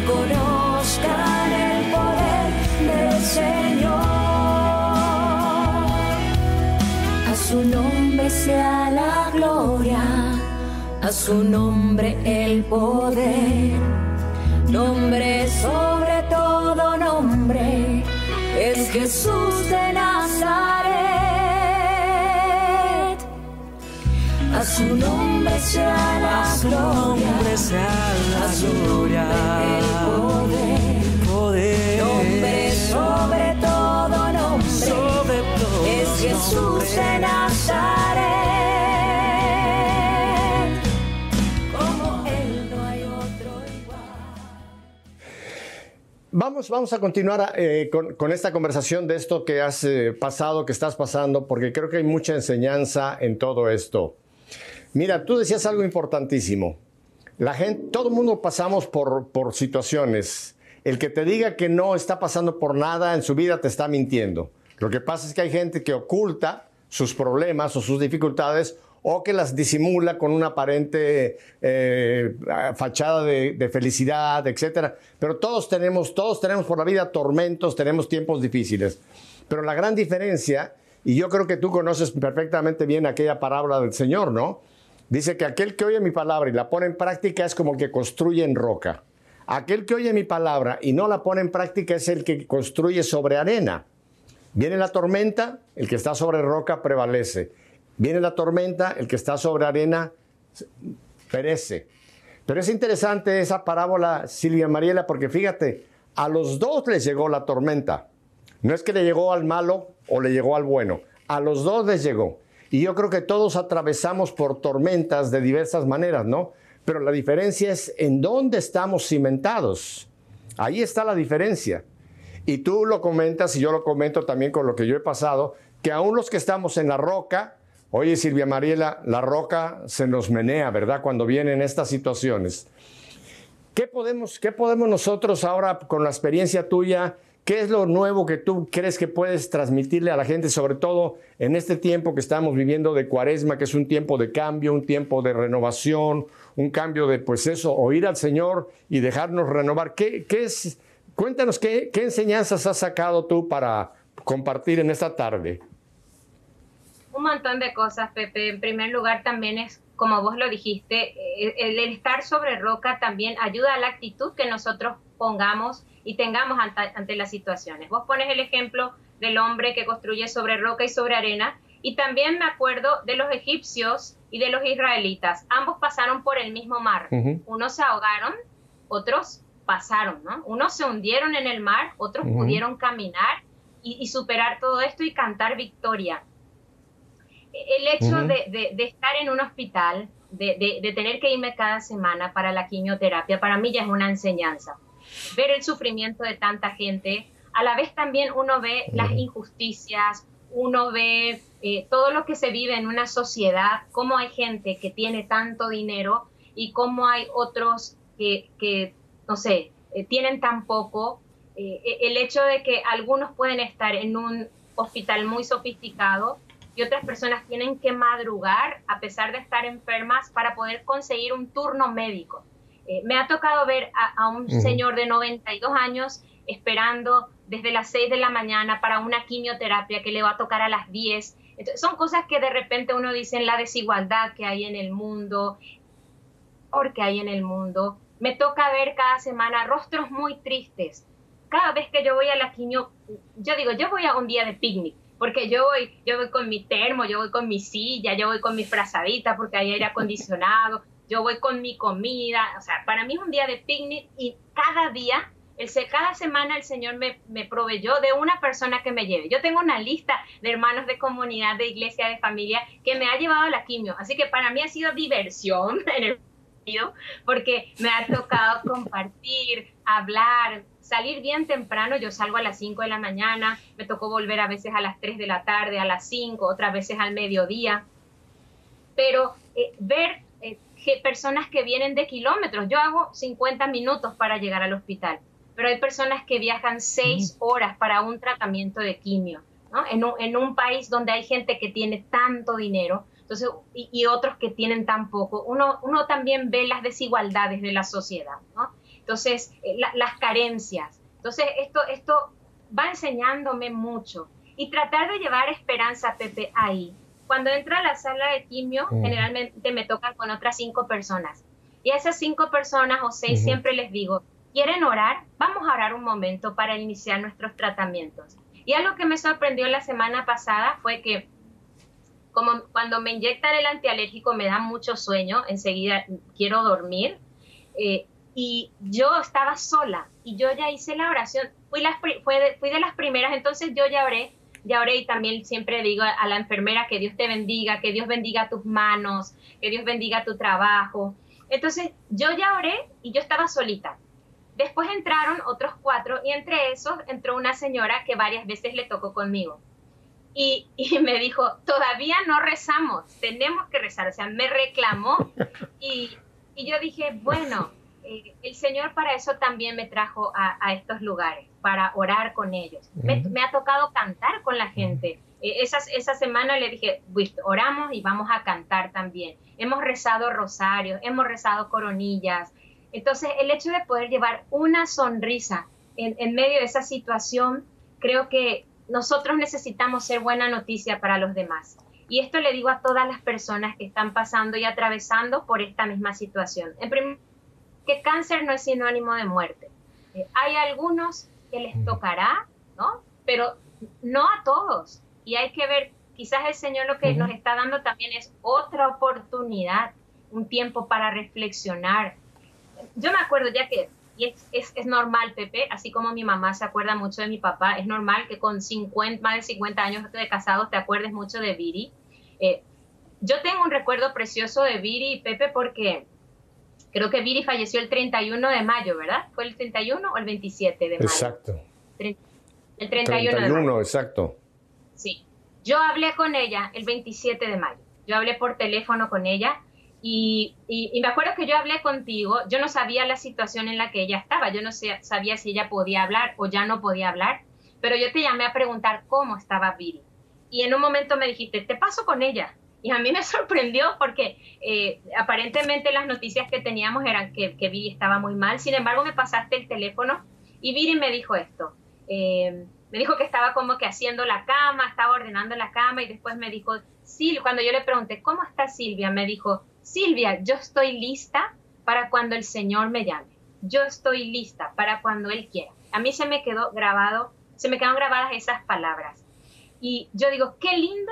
conozcan el poder del Señor. A su nombre sea la gloria, a su nombre el poder, nombre sobre todo nombre, es Jesús de Nazaret. A su nombre sea la gloria, a su nombre el poder, poder, nombre sobre todo nombre, sobre todo es Jesús de Nazaret. Como Él no hay otro igual. Vamos, vamos a continuar eh, con, con esta conversación de esto que has eh, pasado, que estás pasando, porque creo que hay mucha enseñanza en todo esto. Mira, tú decías algo importantísimo. La gente, todo el mundo pasamos por, por situaciones. El que te diga que no está pasando por nada en su vida te está mintiendo. Lo que pasa es que hay gente que oculta sus problemas o sus dificultades o que las disimula con una aparente eh, fachada de, de felicidad, etcétera. Pero todos tenemos, todos tenemos por la vida tormentos, tenemos tiempos difíciles. Pero la gran diferencia, y yo creo que tú conoces perfectamente bien aquella parábola del Señor, ¿no? Dice que aquel que oye mi palabra y la pone en práctica es como el que construye en roca. Aquel que oye mi palabra y no la pone en práctica es el que construye sobre arena. Viene la tormenta, el que está sobre roca prevalece. Viene la tormenta, el que está sobre arena perece. Pero es interesante esa parábola, Silvia Mariela, porque fíjate, a los dos les llegó la tormenta. No es que le llegó al malo o le llegó al bueno. A los dos les llegó. Y yo creo que todos atravesamos por tormentas de diversas maneras, ¿no? Pero la diferencia es en dónde estamos cimentados. Ahí está la diferencia. Y tú lo comentas y yo lo comento también con lo que yo he pasado, que aún los que estamos en la roca, oye Silvia Mariela, la roca se nos menea, ¿verdad? Cuando vienen estas situaciones. ¿Qué podemos, qué podemos nosotros ahora con la experiencia tuya? ¿Qué es lo nuevo que tú crees que puedes transmitirle a la gente, sobre todo en este tiempo que estamos viviendo de Cuaresma, que es un tiempo de cambio, un tiempo de renovación, un cambio de, pues eso, oír al Señor y dejarnos renovar? ¿Qué, qué es? Cuéntanos, ¿qué, qué enseñanzas has sacado tú para compartir en esta tarde? Un montón de cosas, Pepe. En primer lugar, también es, como vos lo dijiste, el, el estar sobre roca también ayuda a la actitud que nosotros pongamos y tengamos ante, ante las situaciones. Vos pones el ejemplo del hombre que construye sobre roca y sobre arena, y también me acuerdo de los egipcios y de los israelitas. Ambos pasaron por el mismo mar. Uh-huh. Unos se ahogaron, otros pasaron, ¿no? Unos se hundieron en el mar, otros uh-huh. pudieron caminar y, y superar todo esto y cantar victoria. El hecho uh-huh. de, de, de estar en un hospital, de, de, de tener que irme cada semana para la quimioterapia, para mí ya es una enseñanza. Ver el sufrimiento de tanta gente, a la vez también uno ve las injusticias, uno ve eh, todo lo que se vive en una sociedad, cómo hay gente que tiene tanto dinero y cómo hay otros que, que no sé, eh, tienen tan poco. Eh, el hecho de que algunos pueden estar en un hospital muy sofisticado y otras personas tienen que madrugar a pesar de estar enfermas para poder conseguir un turno médico. Eh, me ha tocado ver a, a un uh-huh. señor de noventa y dos años esperando desde las seis de la mañana para una quimioterapia que le va a tocar a las diez. Entonces, son cosas que de repente uno dice en la desigualdad que hay en el mundo, porque hay en el mundo. Me toca ver cada semana rostros muy tristes. Cada vez que yo voy a la quimio, yo digo, yo voy a un día de picnic, porque yo voy, yo voy con mi termo, yo voy con mi silla, yo voy con mi frazadita porque hay aire acondicionado. Yo voy con mi comida, o sea, para mí es un día de picnic y cada día, el, cada semana el Señor me, me proveyó de una persona que me lleve. Yo tengo una lista de hermanos de comunidad, de iglesia, de familia, que me ha llevado a la quimio. Así que para mí ha sido diversión en el sentido, porque me ha tocado compartir, hablar, salir bien temprano. Yo salgo a las cinco de la mañana, me tocó volver a veces a las tres de la tarde, a las cinco, otras veces al mediodía. Pero eh, ver... personas que vienen de kilómetros. Yo hago cincuenta minutos para llegar al hospital, pero hay personas que viajan seis horas para un tratamiento de quimio, ¿no? En un, en un país donde hay gente que tiene tanto dinero, entonces, y, y otros que tienen tan poco. Uno, uno también ve las desigualdades de la sociedad, ¿no? entonces eh, la, las carencias. Entonces esto, esto va enseñándome mucho. Y tratar de llevar esperanza, Pepe, ahí. Cuando entro a la sala de quimio, uh-huh. generalmente me tocan con otras cinco personas. Y a esas cinco personas o seis uh-huh. siempre les digo, ¿quieren orar? Vamos a orar un momento para iniciar nuestros tratamientos. Y algo que me sorprendió la semana pasada fue que como cuando me inyectan el antialérgico me da mucho sueño, enseguida quiero dormir, eh, y yo estaba sola, y yo ya hice la oración, fui, las, fui, de, fui de las primeras, entonces yo ya oré, ya oré, y también siempre digo a la enfermera que Dios te bendiga, que Dios bendiga tus manos, que Dios bendiga tu trabajo. Entonces yo ya oré y yo estaba solita. Después entraron otros cuatro, y entre esos entró una señora que varias veces le tocó conmigo. Y, y me dijo, todavía no rezamos, tenemos que rezar. O sea, me reclamó. Y, y yo dije, bueno, eh, el Señor para eso también me trajo a, a estos lugares, para orar con ellos. Uh-huh. me, me ha tocado cantar con la gente. Eh, esas, esa semana le dije, oramos y vamos a cantar también. Hemos rezado rosarios, hemos rezado coronillas. Entonces, el hecho de poder llevar una sonrisa en, en medio de esa situación, creo que nosotros necesitamos ser buena noticia para los demás. Y esto le digo a todas las personas que están pasando y atravesando por esta misma situación. En primer lugar, que cáncer no es sinónimo de muerte. Eh, hay algunos que les tocará, ¿no? Pero no a todos. Y hay que ver, quizás el Señor lo que nos está dando también es otra oportunidad, un tiempo para reflexionar. Yo me acuerdo ya que... Y es, es, es normal, Pepe, así como mi mamá se acuerda mucho de mi papá, es normal que con cincuenta, más de cincuenta años de casados te acuerdes mucho de Viri. Eh, yo tengo un recuerdo precioso de Viri y Pepe porque creo que Viri falleció el treinta y uno de mayo, ¿verdad? ¿Fue el treinta y uno o el veintisiete de mayo? Exacto. El treinta y uno, treinta y uno de mayo. Exacto. Sí. Yo hablé con ella el veintisiete de mayo. Yo hablé por teléfono con ella. Y, y, y me acuerdo que yo hablé contigo, yo no sabía la situación en la que ella estaba, yo no sé, sabía si ella podía hablar o ya no podía hablar, pero yo te llamé a preguntar cómo estaba Viri. Y en un momento me dijiste, te paso con ella. Y a mí me sorprendió porque eh, aparentemente las noticias que teníamos eran que, que Viri estaba muy mal, sin embargo me pasaste el teléfono y Viri me dijo esto. Eh, me dijo que estaba como que haciendo la cama, estaba ordenando la cama y después me dijo, sí, cuando yo le pregunté, ¿cómo está Silvia? Me dijo, Silvia, yo estoy lista para cuando el Señor me llame. Yo estoy lista para cuando Él quiera. A mí se me quedó grabado, se me quedaron grabadas esas palabras. Y yo digo, qué lindo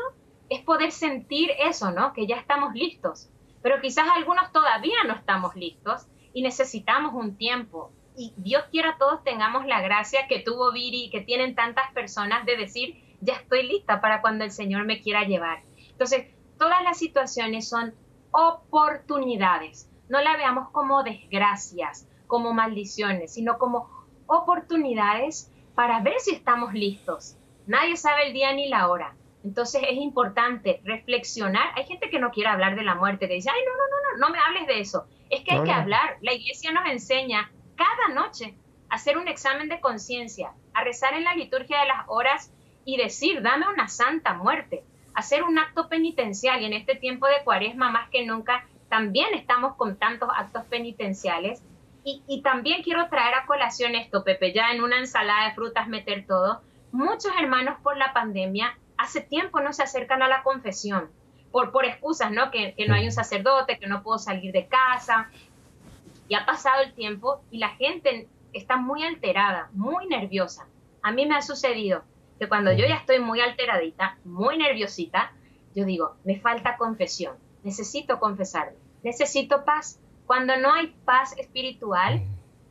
es poder sentir eso, ¿no? Que ya estamos listos. Pero quizás algunos todavía no estamos listos y necesitamos un tiempo. Y Dios quiera todos tengamos la gracia que tuvo Viri y que tienen tantas personas de decir, ya estoy lista para cuando el Señor me quiera llevar. Entonces, todas las situaciones son oportunidades, no la veamos como desgracias, como maldiciones, sino como oportunidades para ver si estamos listos. Nadie sabe el día ni la hora, entonces es importante reflexionar. Hay gente que no quiere hablar de la muerte, que dice, ay, no, no, no, no, no me hables de eso. Es que hay que hablar, la iglesia nos enseña cada noche a hacer un examen de conciencia, a rezar en la liturgia de las horas y decir, dame una santa muerte. Hacer un acto penitencial, y en este tiempo de cuaresma más que nunca también estamos con tantos actos penitenciales. Y, y también quiero traer a colación esto, Pepe, ya en una ensalada de frutas meter todo. Muchos hermanos por la pandemia hace tiempo no se acercan a la confesión, por, por excusas, ¿no? Que, que no hay un sacerdote, que no puedo salir de casa. Y ha pasado el tiempo y la gente está muy alterada, muy nerviosa. A mí me ha sucedido que cuando yo ya estoy muy alteradita, muy nerviosita, yo digo, me falta confesión, necesito confesarme, necesito paz. Cuando no hay paz espiritual,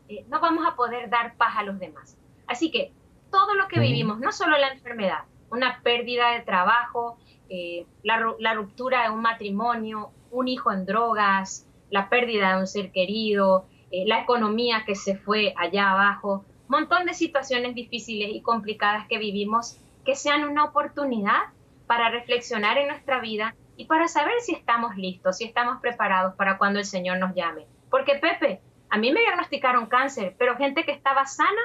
eh, no vamos a poder dar paz a los demás. Así que todo lo que vivimos, no solo la enfermedad, una pérdida de trabajo, eh, la, la ruptura de un matrimonio, un hijo en drogas, la pérdida de un ser querido, eh, la economía que se fue allá abajo, montón de situaciones difíciles y complicadas que vivimos, que sean una oportunidad para reflexionar en nuestra vida y para saber si estamos listos, si estamos preparados para cuando el Señor nos llame. Porque, Pepe, a mí me diagnosticaron cáncer, pero gente que estaba sana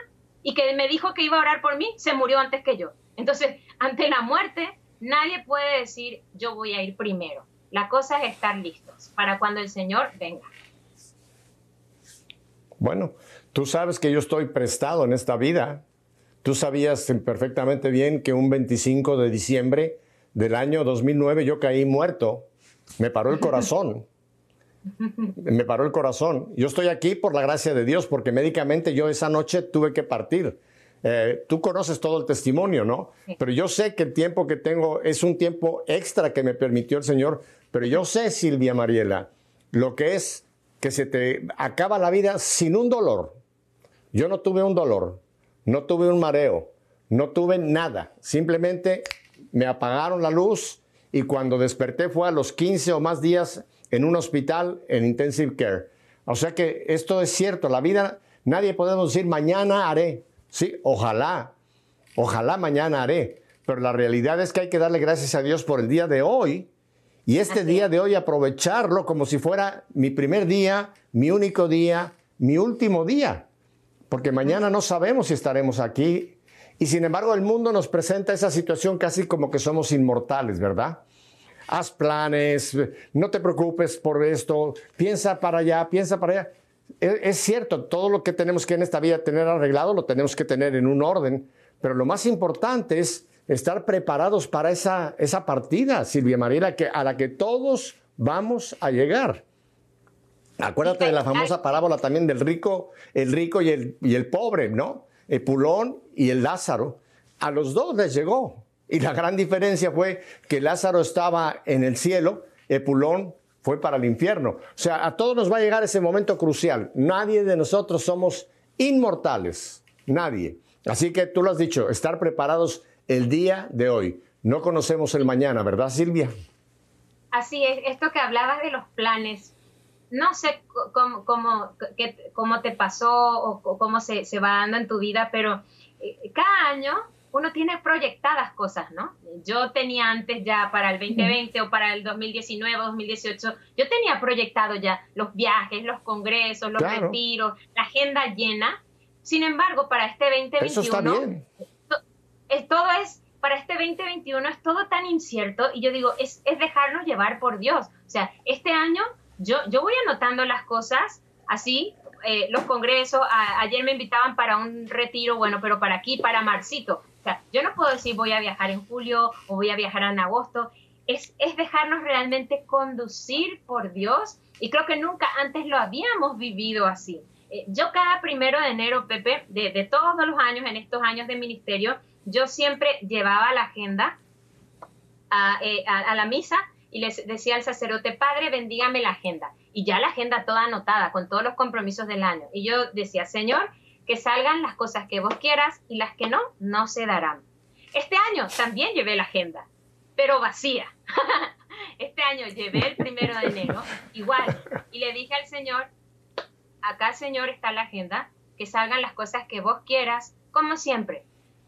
y que me dijo que iba a orar por mí, se murió antes que yo. Entonces, ante la muerte, nadie puede decir, yo voy a ir primero. La cosa es estar listos para cuando el Señor venga. Bueno, tú sabes que yo estoy prestado en esta vida. Tú sabías perfectamente bien que un veinticinco de diciembre del año dos mil nueve yo caí muerto. Me paró el corazón. Me paró el corazón. Yo estoy aquí por la gracia de Dios, porque médicamente yo esa noche tuve que partir. Eh, tú conoces todo el testimonio, ¿no? Sí. Pero yo sé que el tiempo que tengo es un tiempo extra que me permitió el Señor. Pero yo sé, Silvia Mariela, lo que es que se te acaba la vida sin un dolor. Yo no tuve un dolor, no tuve un mareo, no tuve nada. Simplemente me apagaron la luz y cuando desperté fue a los quince o más días en un hospital en intensive care. O sea que esto es cierto. La vida, nadie podemos decir mañana haré. Sí, ojalá, ojalá mañana haré, pero la realidad es que hay que darle gracias a Dios por el día de hoy y este Así. día de hoy aprovecharlo como si fuera mi primer día, mi único día, mi último día, porque mañana no sabemos si estaremos aquí y sin embargo el mundo nos presenta esa situación casi como que somos inmortales, ¿verdad? Haz planes, no te preocupes por esto, piensa para allá, piensa para allá. Es cierto, todo lo que tenemos que en esta vida tener arreglado lo tenemos que tener en un orden, pero lo más importante es estar preparados para esa, esa partida, Silvia Mariela, que, a la que todos vamos a llegar. Acuérdate de la famosa parábola también del rico, el rico y el, y el pobre, ¿no? El Pulón y el Lázaro. A los dos les llegó y la gran diferencia fue que Lázaro estaba en el cielo, el Pulón fue para el infierno. O sea, a todos nos va a llegar ese momento crucial. Nadie de nosotros somos inmortales. Nadie. Así que tú lo has dicho, estar preparados el día de hoy. No conocemos el mañana, ¿verdad, Silvia? Así es. Esto que hablabas de los planes, no sé cómo, cómo, qué, cómo te pasó o cómo se, se va dando en tu vida, pero cada año uno tiene proyectadas cosas, ¿no? Yo tenía antes ya para el veinte veinte o para el dos mil diecinueve, dos mil dieciocho, yo tenía proyectado ya los viajes, los congresos, los claro. retiros, la agenda llena. Sin embargo, para este veinte veintiuno... Eso está bien. Todo es, para este veinte veintiuno es todo tan incierto y yo digo, es, es dejarnos llevar por Dios. O sea, este año yo, yo voy anotando las cosas así, eh, los congresos, a, ayer me invitaban para un retiro, bueno, pero para aquí, para Marcito. O sea, yo no puedo decir voy a viajar en julio o voy a viajar en agosto. Es, es dejarnos realmente conducir por Dios y creo que nunca antes lo habíamos vivido así. Eh, yo cada primero de enero, Pepe, de, de todos los años, en estos años de ministerio, yo siempre llevaba la agenda a, eh, a, a la misa y les decía al sacerdote, Padre, bendígame la agenda. Y ya la agenda toda anotada con todos los compromisos del año. Y yo decía, Señor, que salgan las cosas que vos quieras y las que no, no se darán. Este año también llevé la agenda, pero vacía. Este año llevé el primero de enero, igual, y le dije al Señor, acá, Señor, está la agenda, que salgan las cosas que vos quieras, como siempre.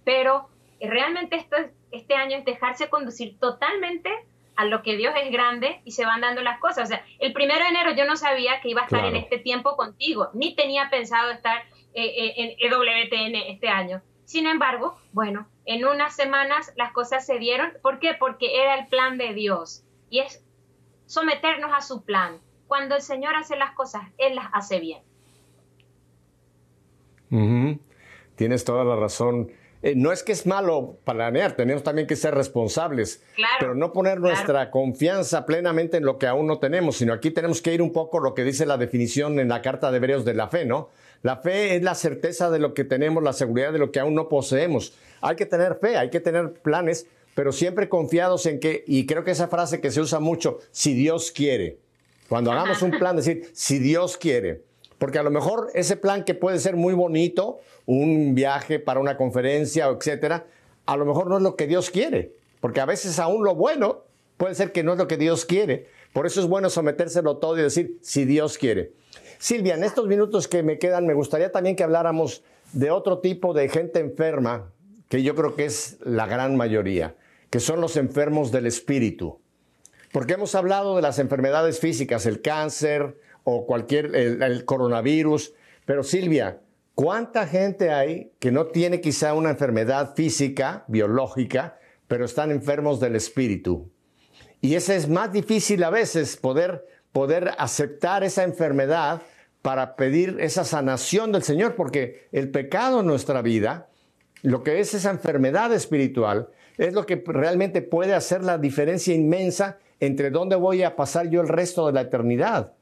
Pero realmente esto, este año es dejarse conducir totalmente a lo que Dios es grande y se van dando las cosas. O sea, el primero de enero yo no sabía que iba a estar claro. en este tiempo contigo, ni tenía pensado estar en E W T N este año. Sin embargo, bueno, en unas semanas las cosas se dieron. ¿Por qué? Porque era el plan de Dios y es someternos a su plan. Cuando el Señor hace las cosas, Él las hace bien. Uh-huh. Tienes toda la razón. Eh, no es que es malo planear, tenemos también que ser responsables, claro, pero no poner nuestra claro. confianza plenamente en lo que aún no tenemos, sino aquí tenemos que ir un poco lo que dice la definición en la carta de Hebreos de la fe, ¿no? La fe es la certeza de lo que tenemos, la seguridad de lo que aún no poseemos. Hay que tener fe, hay que tener planes, pero siempre confiados en que, y creo que esa frase que se usa mucho, si Dios quiere. Cuando hagamos un plan, decir, si Dios quiere. Porque a lo mejor ese plan que puede ser muy bonito, un viaje para una conferencia, etcétera, a lo mejor no es lo que Dios quiere. Porque a veces aún lo bueno puede ser que no es lo que Dios quiere. Por eso es bueno sometérselo todo y decir, si Dios quiere. Silvia, en estos minutos que me quedan, me gustaría también que habláramos de otro tipo de gente enferma, que yo creo que es la gran mayoría, que son los enfermos del espíritu. Porque hemos hablado de las enfermedades físicas, el cáncer, o cualquier, el, el coronavirus. Pero Silvia, ¿cuánta gente hay que no tiene quizá una enfermedad física, biológica, pero están enfermos del espíritu? Y ese es más difícil a veces, poder, poder aceptar esa enfermedad para pedir esa sanación del Señor, porque el pecado en nuestra vida, lo que es esa enfermedad espiritual, es lo que realmente puede hacer la diferencia inmensa entre dónde voy a pasar yo el resto de la eternidad.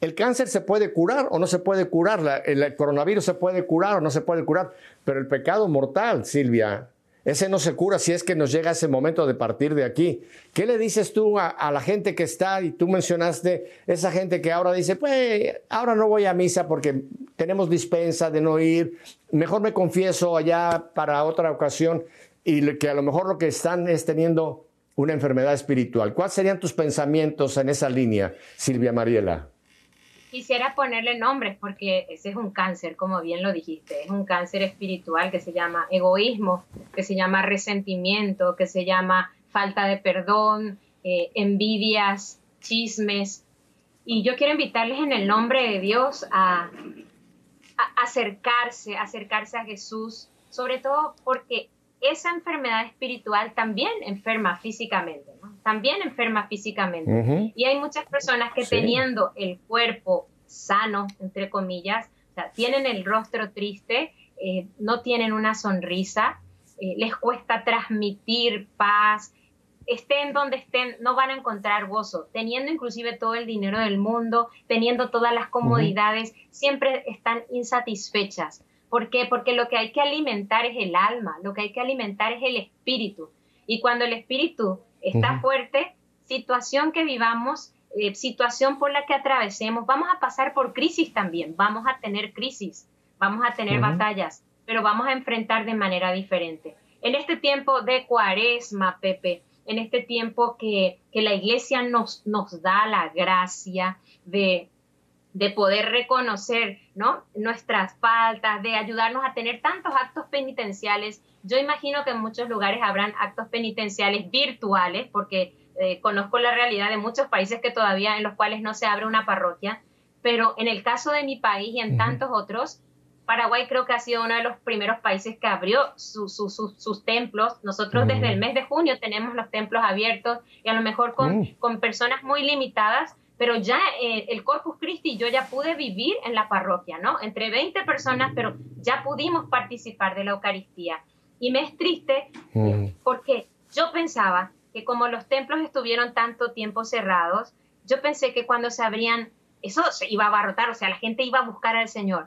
El cáncer se puede curar o no se puede curar, la, el coronavirus se puede curar o no se puede curar, pero el pecado mortal, Silvia, ese no se cura si es que nos llega ese momento de partir de aquí. ¿Qué le dices tú a, a la gente que está, y tú mencionaste, esa gente que ahora dice, pues ahora no voy a misa porque tenemos dispensa de no ir, mejor me confieso allá para otra ocasión, y que a lo mejor lo que están es teniendo una enfermedad espiritual? ¿Cuáles serían tus pensamientos en esa línea, Silvia Mariela? Quisiera ponerle nombres porque ese es un cáncer, como bien lo dijiste, es un cáncer espiritual que se llama egoísmo, que se llama resentimiento, que se llama falta de perdón, eh, envidias, chismes. Y yo quiero invitarles en el nombre de Dios a, a acercarse, acercarse a Jesús, sobre todo porque esa enfermedad espiritual también enferma físicamente, ¿no? También enferma físicamente. Uh-huh. Y hay muchas personas que sí, teniendo el cuerpo sano, entre comillas, o sea, tienen el rostro triste, eh, no tienen una sonrisa, eh, les cuesta transmitir paz, estén donde estén, no van a encontrar gozo. Teniendo inclusive todo el dinero del mundo, teniendo todas las comodidades, uh-huh, siempre están insatisfechas. ¿Por qué? Porque lo que hay que alimentar es el alma, lo que hay que alimentar es el espíritu. Y cuando el espíritu está uh-huh fuerte, situación que vivamos, eh, situación por la que atravesemos, vamos a pasar por crisis también, vamos a tener crisis, vamos a tener uh-huh batallas, pero vamos a enfrentar de manera diferente. En este tiempo de Cuaresma, Pepe, en este tiempo que, que la Iglesia nos, nos da la gracia de... de poder reconocer, ¿no?, nuestras faltas, de ayudarnos a tener tantos actos penitenciales. Yo imagino que en muchos lugares habrán actos penitenciales virtuales, porque eh, conozco la realidad de muchos países que todavía en los cuales no se abre una parroquia, pero en el caso de mi país y en uh-huh tantos otros, Paraguay creo que ha sido uno de los primeros países que abrió su, su, su, sus templos. Nosotros uh-huh desde el mes de junio tenemos los templos abiertos, y a lo mejor con, uh-huh con personas muy limitadas, pero ya eh, el Corpus Christi yo ya pude vivir en la parroquia, ¿no? Entre veinte personas, pero ya pudimos participar de la Eucaristía. Y me es triste mm. porque yo pensaba que como los templos estuvieron tanto tiempo cerrados, yo pensé que cuando se abrían, eso se iba a abarrotar, o sea, la gente iba a buscar al Señor.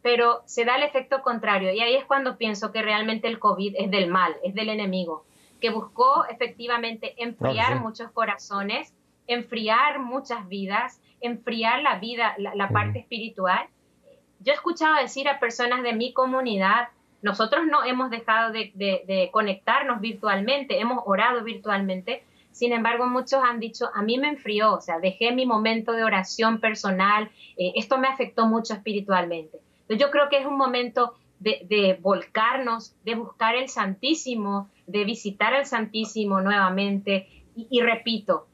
Pero se da el efecto contrario, y ahí es cuando pienso que realmente el COVID es del mal, es del enemigo, que buscó efectivamente enfriar oh, sí. muchos corazones, enfriar muchas vidas, enfriar la vida, la, la parte espiritual. Yo he escuchado decir a personas de mi comunidad, nosotros no hemos dejado de, de, de conectarnos virtualmente, hemos orado virtualmente, sin embargo muchos han dicho, a mí me enfrió, o sea, dejé mi momento de oración personal, eh, esto me afectó mucho espiritualmente. Yo creo que es un momento de, de volcarnos, de buscar el Santísimo, de visitar al Santísimo nuevamente, y, y repito,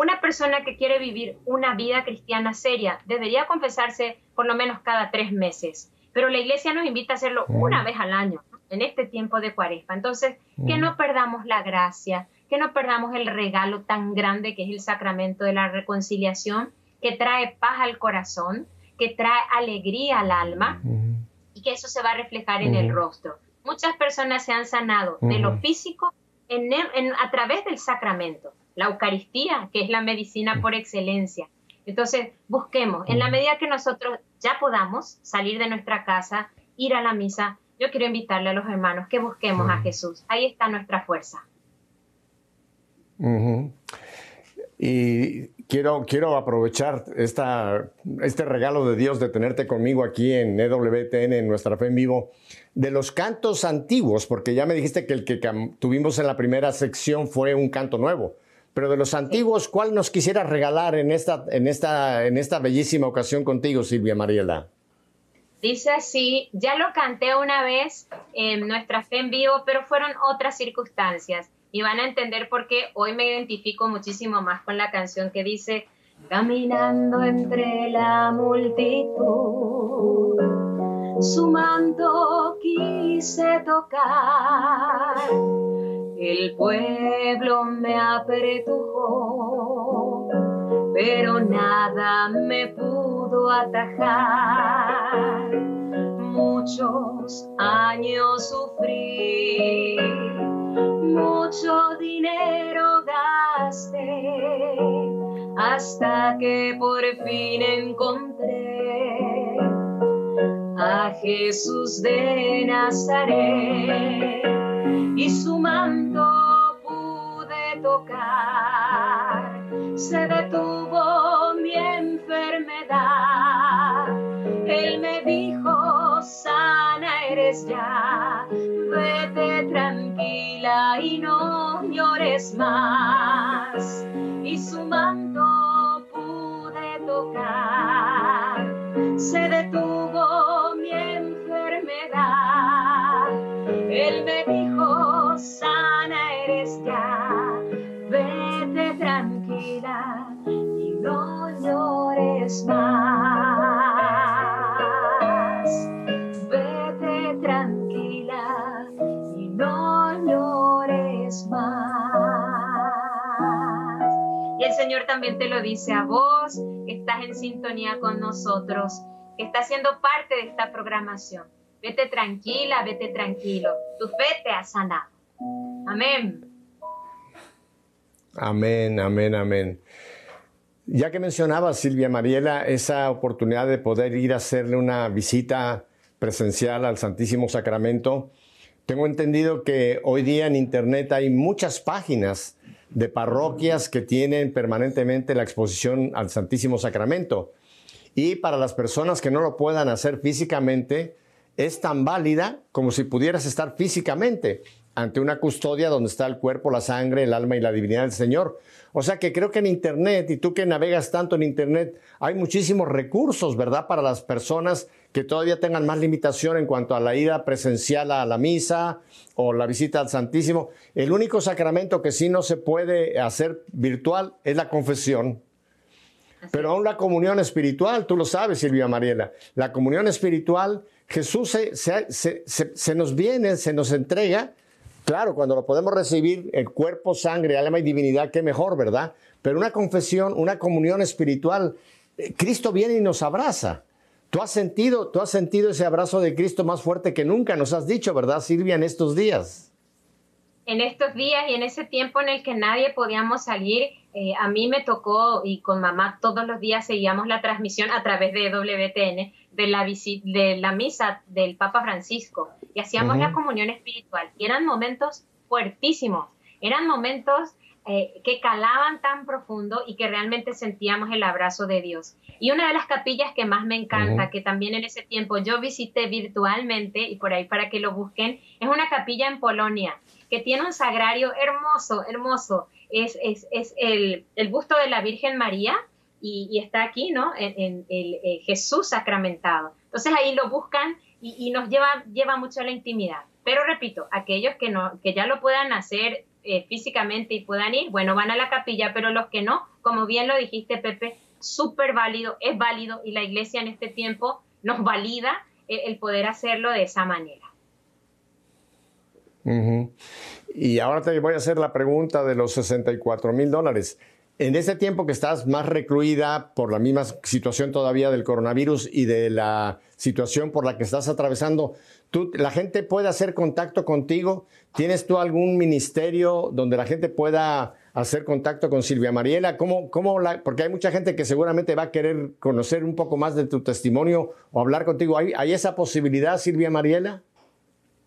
una persona que quiere vivir una vida cristiana seria debería confesarse por lo menos cada tres meses. Pero la Iglesia nos invita a hacerlo mm. una vez al año, ¿no?, en este tiempo de Cuaresma. Entonces, mm. que no perdamos la gracia, que no perdamos el regalo tan grande que es el sacramento de la reconciliación, que trae paz al corazón, que trae alegría al alma, mm. y que eso se va a reflejar mm. en el rostro. Muchas personas se han sanado mm. de lo físico en, en, a través del sacramento. La Eucaristía, que es la medicina por excelencia. Entonces, busquemos, en la medida que nosotros ya podamos salir de nuestra casa, ir a la misa, yo quiero invitarle a los hermanos que busquemos uh-huh. a Jesús. Ahí está nuestra fuerza. Uh-huh. Y quiero, quiero aprovechar esta, este regalo de Dios de tenerte conmigo aquí en E W T N, en Nuestra Fe en Vivo, de los cantos antiguos, porque ya me dijiste que el que tuvimos en la primera sección fue un canto nuevo. Pero de los antiguos, ¿cuál nos quisiera regalar en esta, en esta, en esta bellísima ocasión contigo, Silvia Mariela? Dice así, ya lo canté una vez en Nuestra Fe en Vivo, pero fueron otras circunstancias. Y van a entender por qué hoy me identifico muchísimo más con la canción que dice, caminando entre la multitud, su manto quise tocar. El pueblo me apretujó, pero nada me pudo. pudo atajar. Muchos años sufrí, mucho dinero gasté, hasta que por fin encontré a Jesús de Nazaret, y su manto pude tocar. Se detuvo mi enfermedad, Él me dijo: sana eres ya, vete tranquila y no llores más. Y su manto pude tocar, se detuvo mi enfermedad, Él me dijo: sana eres ya, vete tranquila y no llores más, vete tranquila y no llores más. Y el Señor también te lo dice a vos, que estás en sintonía con nosotros, que estás siendo parte de esta programación. Vete tranquila, vete tranquilo, tu fe te ha sanado. Amén. Amén, amén, amén. Ya que mencionaba, Silvia Mariela, esa oportunidad de poder ir a hacerle una visita presencial al Santísimo Sacramento, tengo entendido que hoy día en Internet hay muchas páginas de parroquias que tienen permanentemente la exposición al Santísimo Sacramento. Y para las personas que no lo puedan hacer físicamente, es tan válida como si pudieras estar físicamente ante una custodia donde está el cuerpo, la sangre, el alma y la divinidad del Señor. O sea que creo que en Internet, y tú que navegas tanto en Internet, hay muchísimos recursos, ¿verdad?, para las personas que todavía tengan más limitación en cuanto a la ida presencial a la misa o la visita al Santísimo. El único sacramento que sí no se puede hacer virtual es la confesión. Pero aún la comunión espiritual, tú lo sabes, Silvia Mariela, la comunión espiritual, Jesús se, se, se, se, se nos viene, se nos entrega. Claro, cuando lo podemos recibir, el cuerpo, sangre, alma y divinidad, qué mejor, ¿verdad? Pero una confesión, una comunión espiritual, eh, Cristo viene y nos abraza. ¿Tú has sentido, tú has sentido ese abrazo de Cristo más fuerte que nunca? Nos has dicho, ¿verdad, Silvia, en estos días? En estos días y en ese tiempo en el que nadie podíamos salir, eh, a mí me tocó, y con mamá todos los días seguíamos la transmisión a través de W T N, de la, de la misa del Papa Francisco, y hacíamos uh-huh. la comunión espiritual. Y eran momentos fuertísimos, eran momentos eh, que calaban tan profundo y que realmente sentíamos el abrazo de Dios. Y una de las capillas que más me encanta, uh-huh. que también en ese tiempo yo visité virtualmente, y por ahí para que lo busquen, es una capilla en Polonia, que tiene un sagrario hermoso, hermoso. Es, es, es el, el busto de la Virgen María, Y, y está aquí, ¿no?, en, en, en, en Jesús sacramentado. Entonces ahí lo buscan y, y nos lleva, lleva mucho a la intimidad. Pero repito, aquellos que, no, que ya lo puedan hacer eh, físicamente y puedan ir, bueno, van a la capilla, pero los que no, como bien lo dijiste, Pepe, súper válido, es válido, y la Iglesia en este tiempo nos valida el, el poder hacerlo de esa manera. Uh-huh. Y ahora te voy a hacer la pregunta de los sesenta y cuatro mil dólares. En este tiempo que estás más recluida por la misma situación todavía del coronavirus y de la situación por la que estás atravesando, ¿tú, la gente puede hacer contacto contigo? ¿Tienes tú algún ministerio donde la gente pueda hacer contacto con Silvia Mariela? ¿Cómo, cómo la, porque hay mucha gente que seguramente va a querer conocer un poco más de tu testimonio o hablar contigo. ¿Hay, hay esa posibilidad, Silvia Mariela?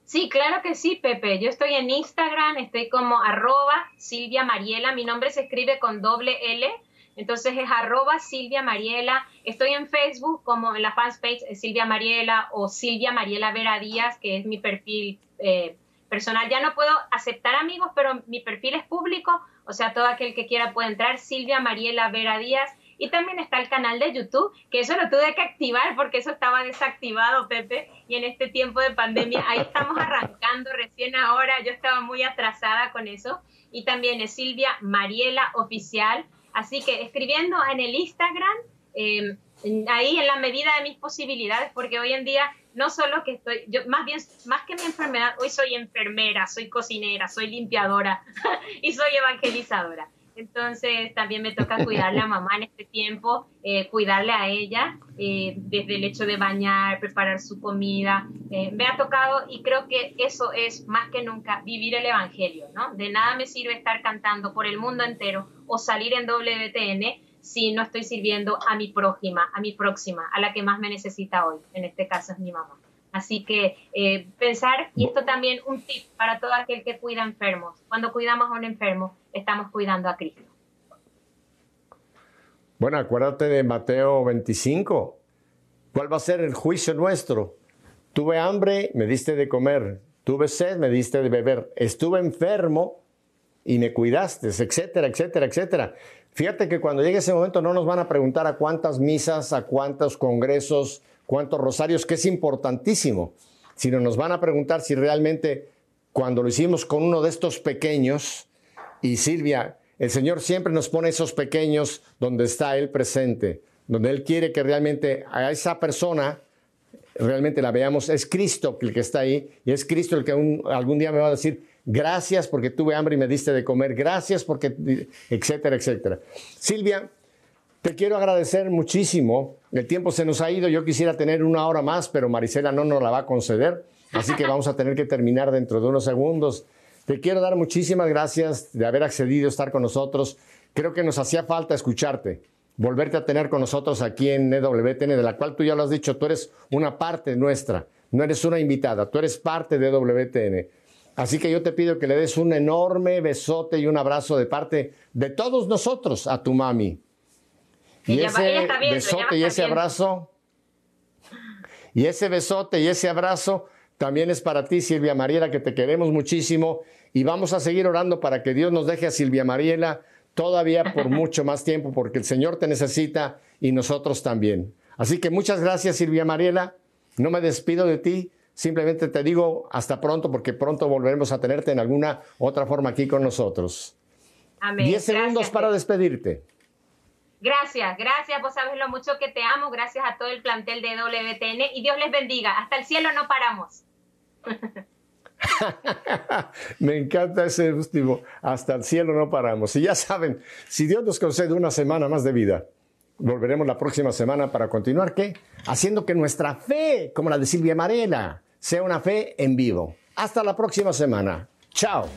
Sí, claro que sí, Pepe. Yo estoy en Instagram, estoy como arroba Silvia Mariela. Mi nombre se escribe con doble L, entonces es arroba Silvia Mariela. Estoy en Facebook como en la fanpage Silvia Mariela o Silvia Mariela Vera Díaz, que es mi perfil eh, personal. Ya no puedo aceptar amigos, pero mi perfil es público, o sea, todo aquel que quiera puede entrar, Silvia Mariela Vera Díaz. Y también está el canal de YouTube, que eso lo tuve que activar porque eso estaba desactivado, Pepe. Y en este tiempo de pandemia, ahí estamos arrancando recién ahora. Yo estaba muy atrasada con eso. Y también es Silvia Mariela Oficial. Así que escribiendo en el Instagram, eh, ahí en la medida de mis posibilidades, porque hoy en día no solo que estoy, yo más bien, más que mi enfermedad, hoy soy enfermera, soy cocinera, soy limpiadora y soy evangelizadora. Entonces también me toca cuidarle a mamá en este tiempo, eh, cuidarle a ella, eh, desde el hecho de bañar, preparar su comida. Eh, me ha tocado, y creo que eso es más que nunca, vivir el evangelio, ¿no? De nada me sirve estar cantando por el mundo entero o salir en W T N si no estoy sirviendo a mi prójima, a mi próxima, a la que más me necesita hoy. En este caso es mi mamá. Así que eh, pensar, y esto también un tip para todo aquel que cuida enfermos. Cuando cuidamos a un enfermo, estamos cuidando a Cristo. Bueno, acuérdate de Mateo veinticinco. ¿Cuál va a ser el juicio nuestro? Tuve hambre, me diste de comer. Tuve sed, me diste de beber. Estuve enfermo y me cuidaste, etcétera, etcétera, etcétera. Fíjate que cuando llegue ese momento no nos van a preguntar a cuántas misas, a cuántos congresos, cuántos rosarios, que es importantísimo, sino nos van a preguntar si realmente cuando lo hicimos con uno de estos pequeños, y Silvia, el Señor siempre nos pone esos pequeños donde está Él presente, donde Él quiere que realmente a esa persona realmente la veamos, es Cristo el que está ahí, y es Cristo el que un, algún día me va a decir, gracias porque tuve hambre y me diste de comer, gracias porque, etcétera, etcétera. Silvia, te quiero agradecer muchísimo. El tiempo se nos ha ido. Yo quisiera tener una hora más, pero Marisela no nos la va a conceder. Así que vamos a tener que terminar dentro de unos segundos. Te quiero dar muchísimas gracias de haber accedido a estar con nosotros. Creo que nos hacía falta escucharte, volverte a tener con nosotros aquí en E W T N, de la cual tú ya lo has dicho, tú eres una parte nuestra. No eres una invitada, tú eres parte de E W T N. Así que yo te pido que le des un enorme besote y un abrazo de parte de todos nosotros a tu mami. Y ese besote y ese abrazo, y ese besote y ese abrazo también es para ti, Silvia Mariela, que te queremos muchísimo y vamos a seguir orando para que Dios nos deje a Silvia Mariela todavía por mucho más tiempo, porque el Señor te necesita y nosotros también. Así que muchas gracias, Silvia Mariela. No me despido de ti, simplemente te digo hasta pronto, porque pronto volveremos a tenerte en alguna otra forma aquí con nosotros. Amén. Diez segundos para despedirte. Gracias, gracias, vos sabes lo mucho que te amo, gracias a todo el plantel de W T N y Dios les bendiga, hasta el cielo no paramos. Me encanta ese último, hasta el cielo no paramos. Y ya saben, si Dios nos concede una semana más de vida, volveremos la próxima semana para continuar, ¿qué? Haciendo que nuestra fe, como la de Silvia Mariela, sea una fe en vivo. Hasta la próxima semana. Chao.